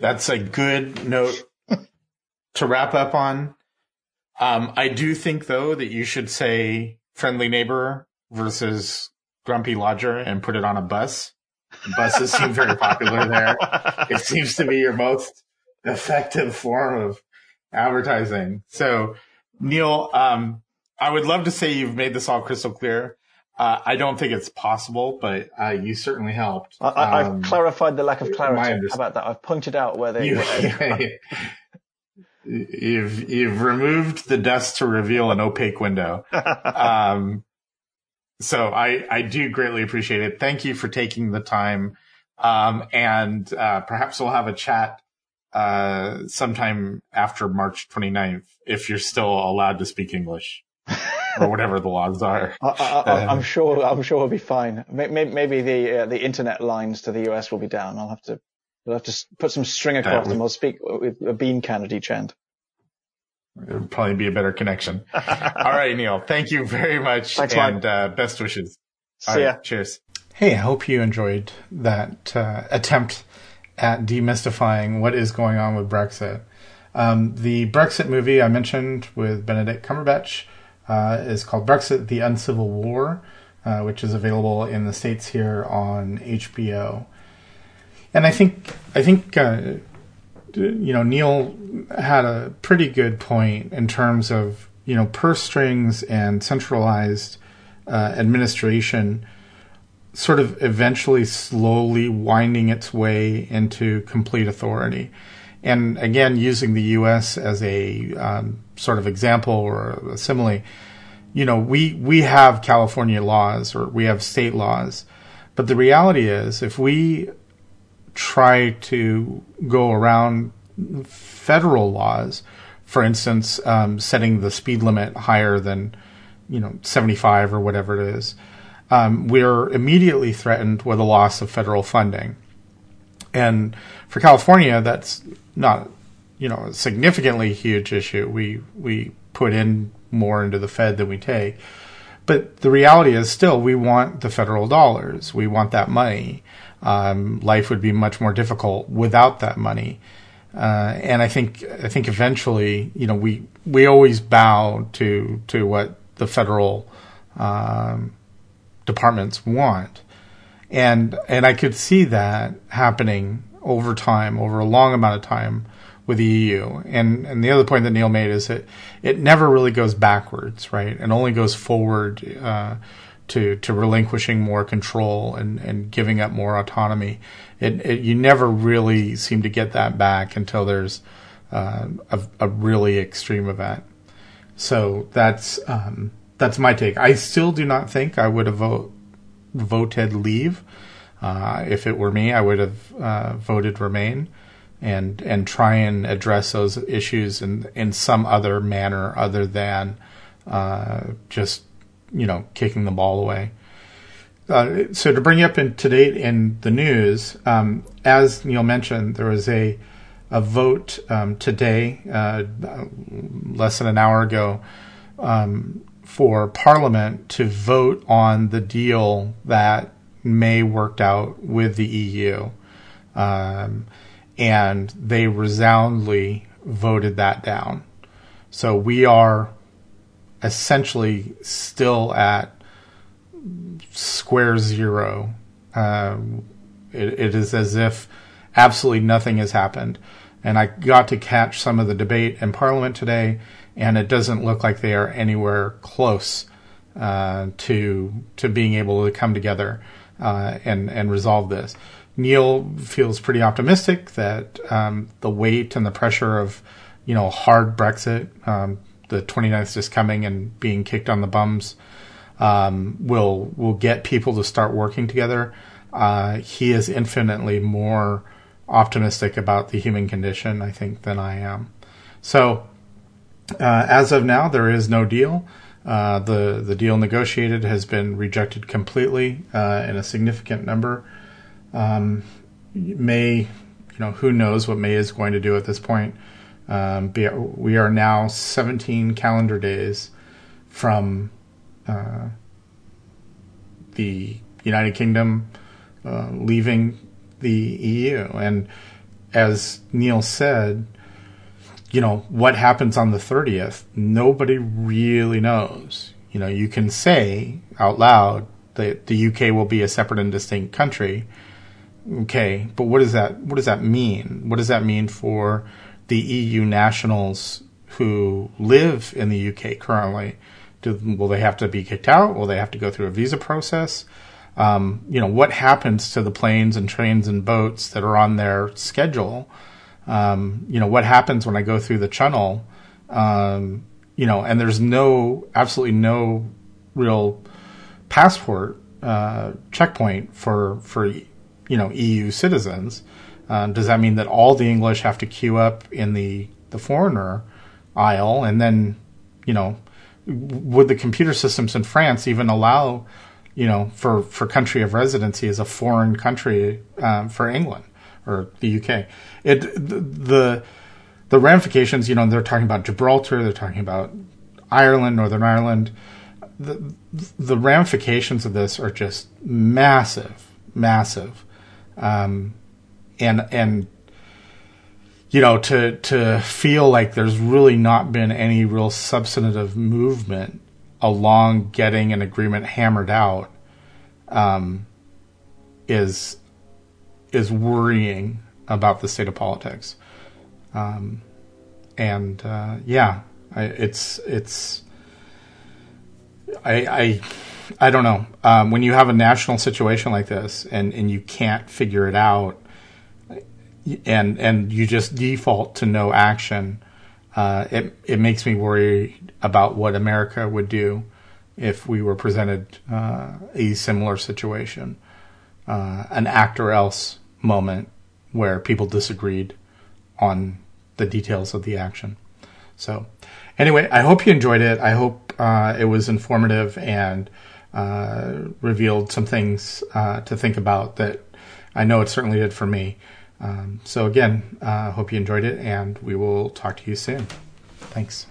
That's a good note to wrap up on. I do think, though, that you should say friendly neighbor versus grumpy lodger and put it on a bus. Buses seem very popular there. It seems to be your most effective form of advertising. So, Neil, I would love to say you've made this all crystal clear. I don't think it's possible, but you certainly helped. I've clarified the lack of clarity. How about that? I've pointed out where they You've removed the dust to reveal an opaque window. So I do greatly appreciate it. Thank you for taking the time. And perhaps we'll have a chat sometime after March 29th if you're still allowed to speak English. Or whatever the laws are. I'm sure we'll be fine. Maybe the internet lines to the US will be down. We'll have to put some string across them. I'll speak with a bean can at each end. It would probably be a better connection. All right, Neil. Thank you very much. Thanks, and best wishes. All right, ya. Cheers. Hey, I hope you enjoyed that attempt at demystifying what is going on with Brexit. The Brexit movie I mentioned with Benedict Cumberbatch is called Brexit, The Uncivil War, which is available in the States here on HBO. And I think you know, Neil had a pretty good point in terms of, you know, purse strings and centralized administration sort of eventually slowly winding its way into complete authority. And again, using the U.S. as a sort of example or a simile, you know, we have California laws or we have state laws. But the reality is, if we try to go around federal laws, for instance, setting the speed limit higher than, you know, 75 or whatever it is, we're immediately threatened with a loss of federal funding. And for California, that's not, you know, a significantly huge issue. We put in more into the Fed than we take. But the reality is still we want the federal dollars. We want that money. Life would be much more difficult without that money. And I think eventually, you know, we always bow to what the federal departments want. And I could see that happening over time, over a long amount of time with the EU. And the other point that Neil made is that it never really goes backwards, right? It only goes forward to relinquishing more control and giving up more autonomy. You never really seem to get that back until there's a really extreme event. So that's my take. I still do not think I would have voted leave. If it were me, I would have voted remain and try and address those issues in some other manner other than just, you know, kicking the ball away. So to bring you up to date in the news, as Neil mentioned, there was a vote today, less than an hour ago, for Parliament to vote on the deal that May worked out with the EU. And they resoundingly voted that down. So we are essentially still at square zero. It is as if absolutely nothing has happened. And I got to catch some of the debate in Parliament today, and it doesn't look like they are anywhere close to being able to come together. and resolve this. Neil feels pretty optimistic that the weight and the pressure of, you know, hard Brexit, the 29th just coming and being kicked on the bums, will get people to start working together. He is infinitely more optimistic about the human condition, I think, than I am. So as of now, there is no deal. The deal negotiated has been rejected completely in a significant number. May, you know, who knows what May is going to do at this point. We are now 17 calendar days from the United Kingdom leaving the EU. And as Neil said, you know, what happens on the 30th, nobody really knows. You know, you can say out loud that the UK will be a separate and distinct country. Okay, but what does that mean? What does that mean for the EU nationals who live in the UK currently? Will they have to be kicked out? Will they have to go through a visa process? You know, what happens to the planes and trains and boats that are on their schedule? You know, what happens when I go through the channel? You know, and there's absolutely no real passport checkpoint for you know, EU citizens. Does that mean that all the English have to queue up in the foreigner aisle? And then, you know, would the computer systems in France even allow, you know, for country of residency as a foreign country for England or the UK? The ramifications, you know, they're talking about Gibraltar, they're talking about Ireland, Northern Ireland. The ramifications of this are just massive. And you know, to feel like there's really not been any real substantive movement along getting an agreement hammered out is worrying about the state of politics. I don't know. When you have a national situation like this and you can't figure it out and you just default to no action, it makes me worry about what America would do if we were presented a similar situation, an act or else moment where people disagreed on the details of the action. So anyway, I hope you enjoyed it. I hope it was informative and revealed some things to think about that I know it certainly did for me. So again, hope you enjoyed it, and we will talk to you soon. Thanks.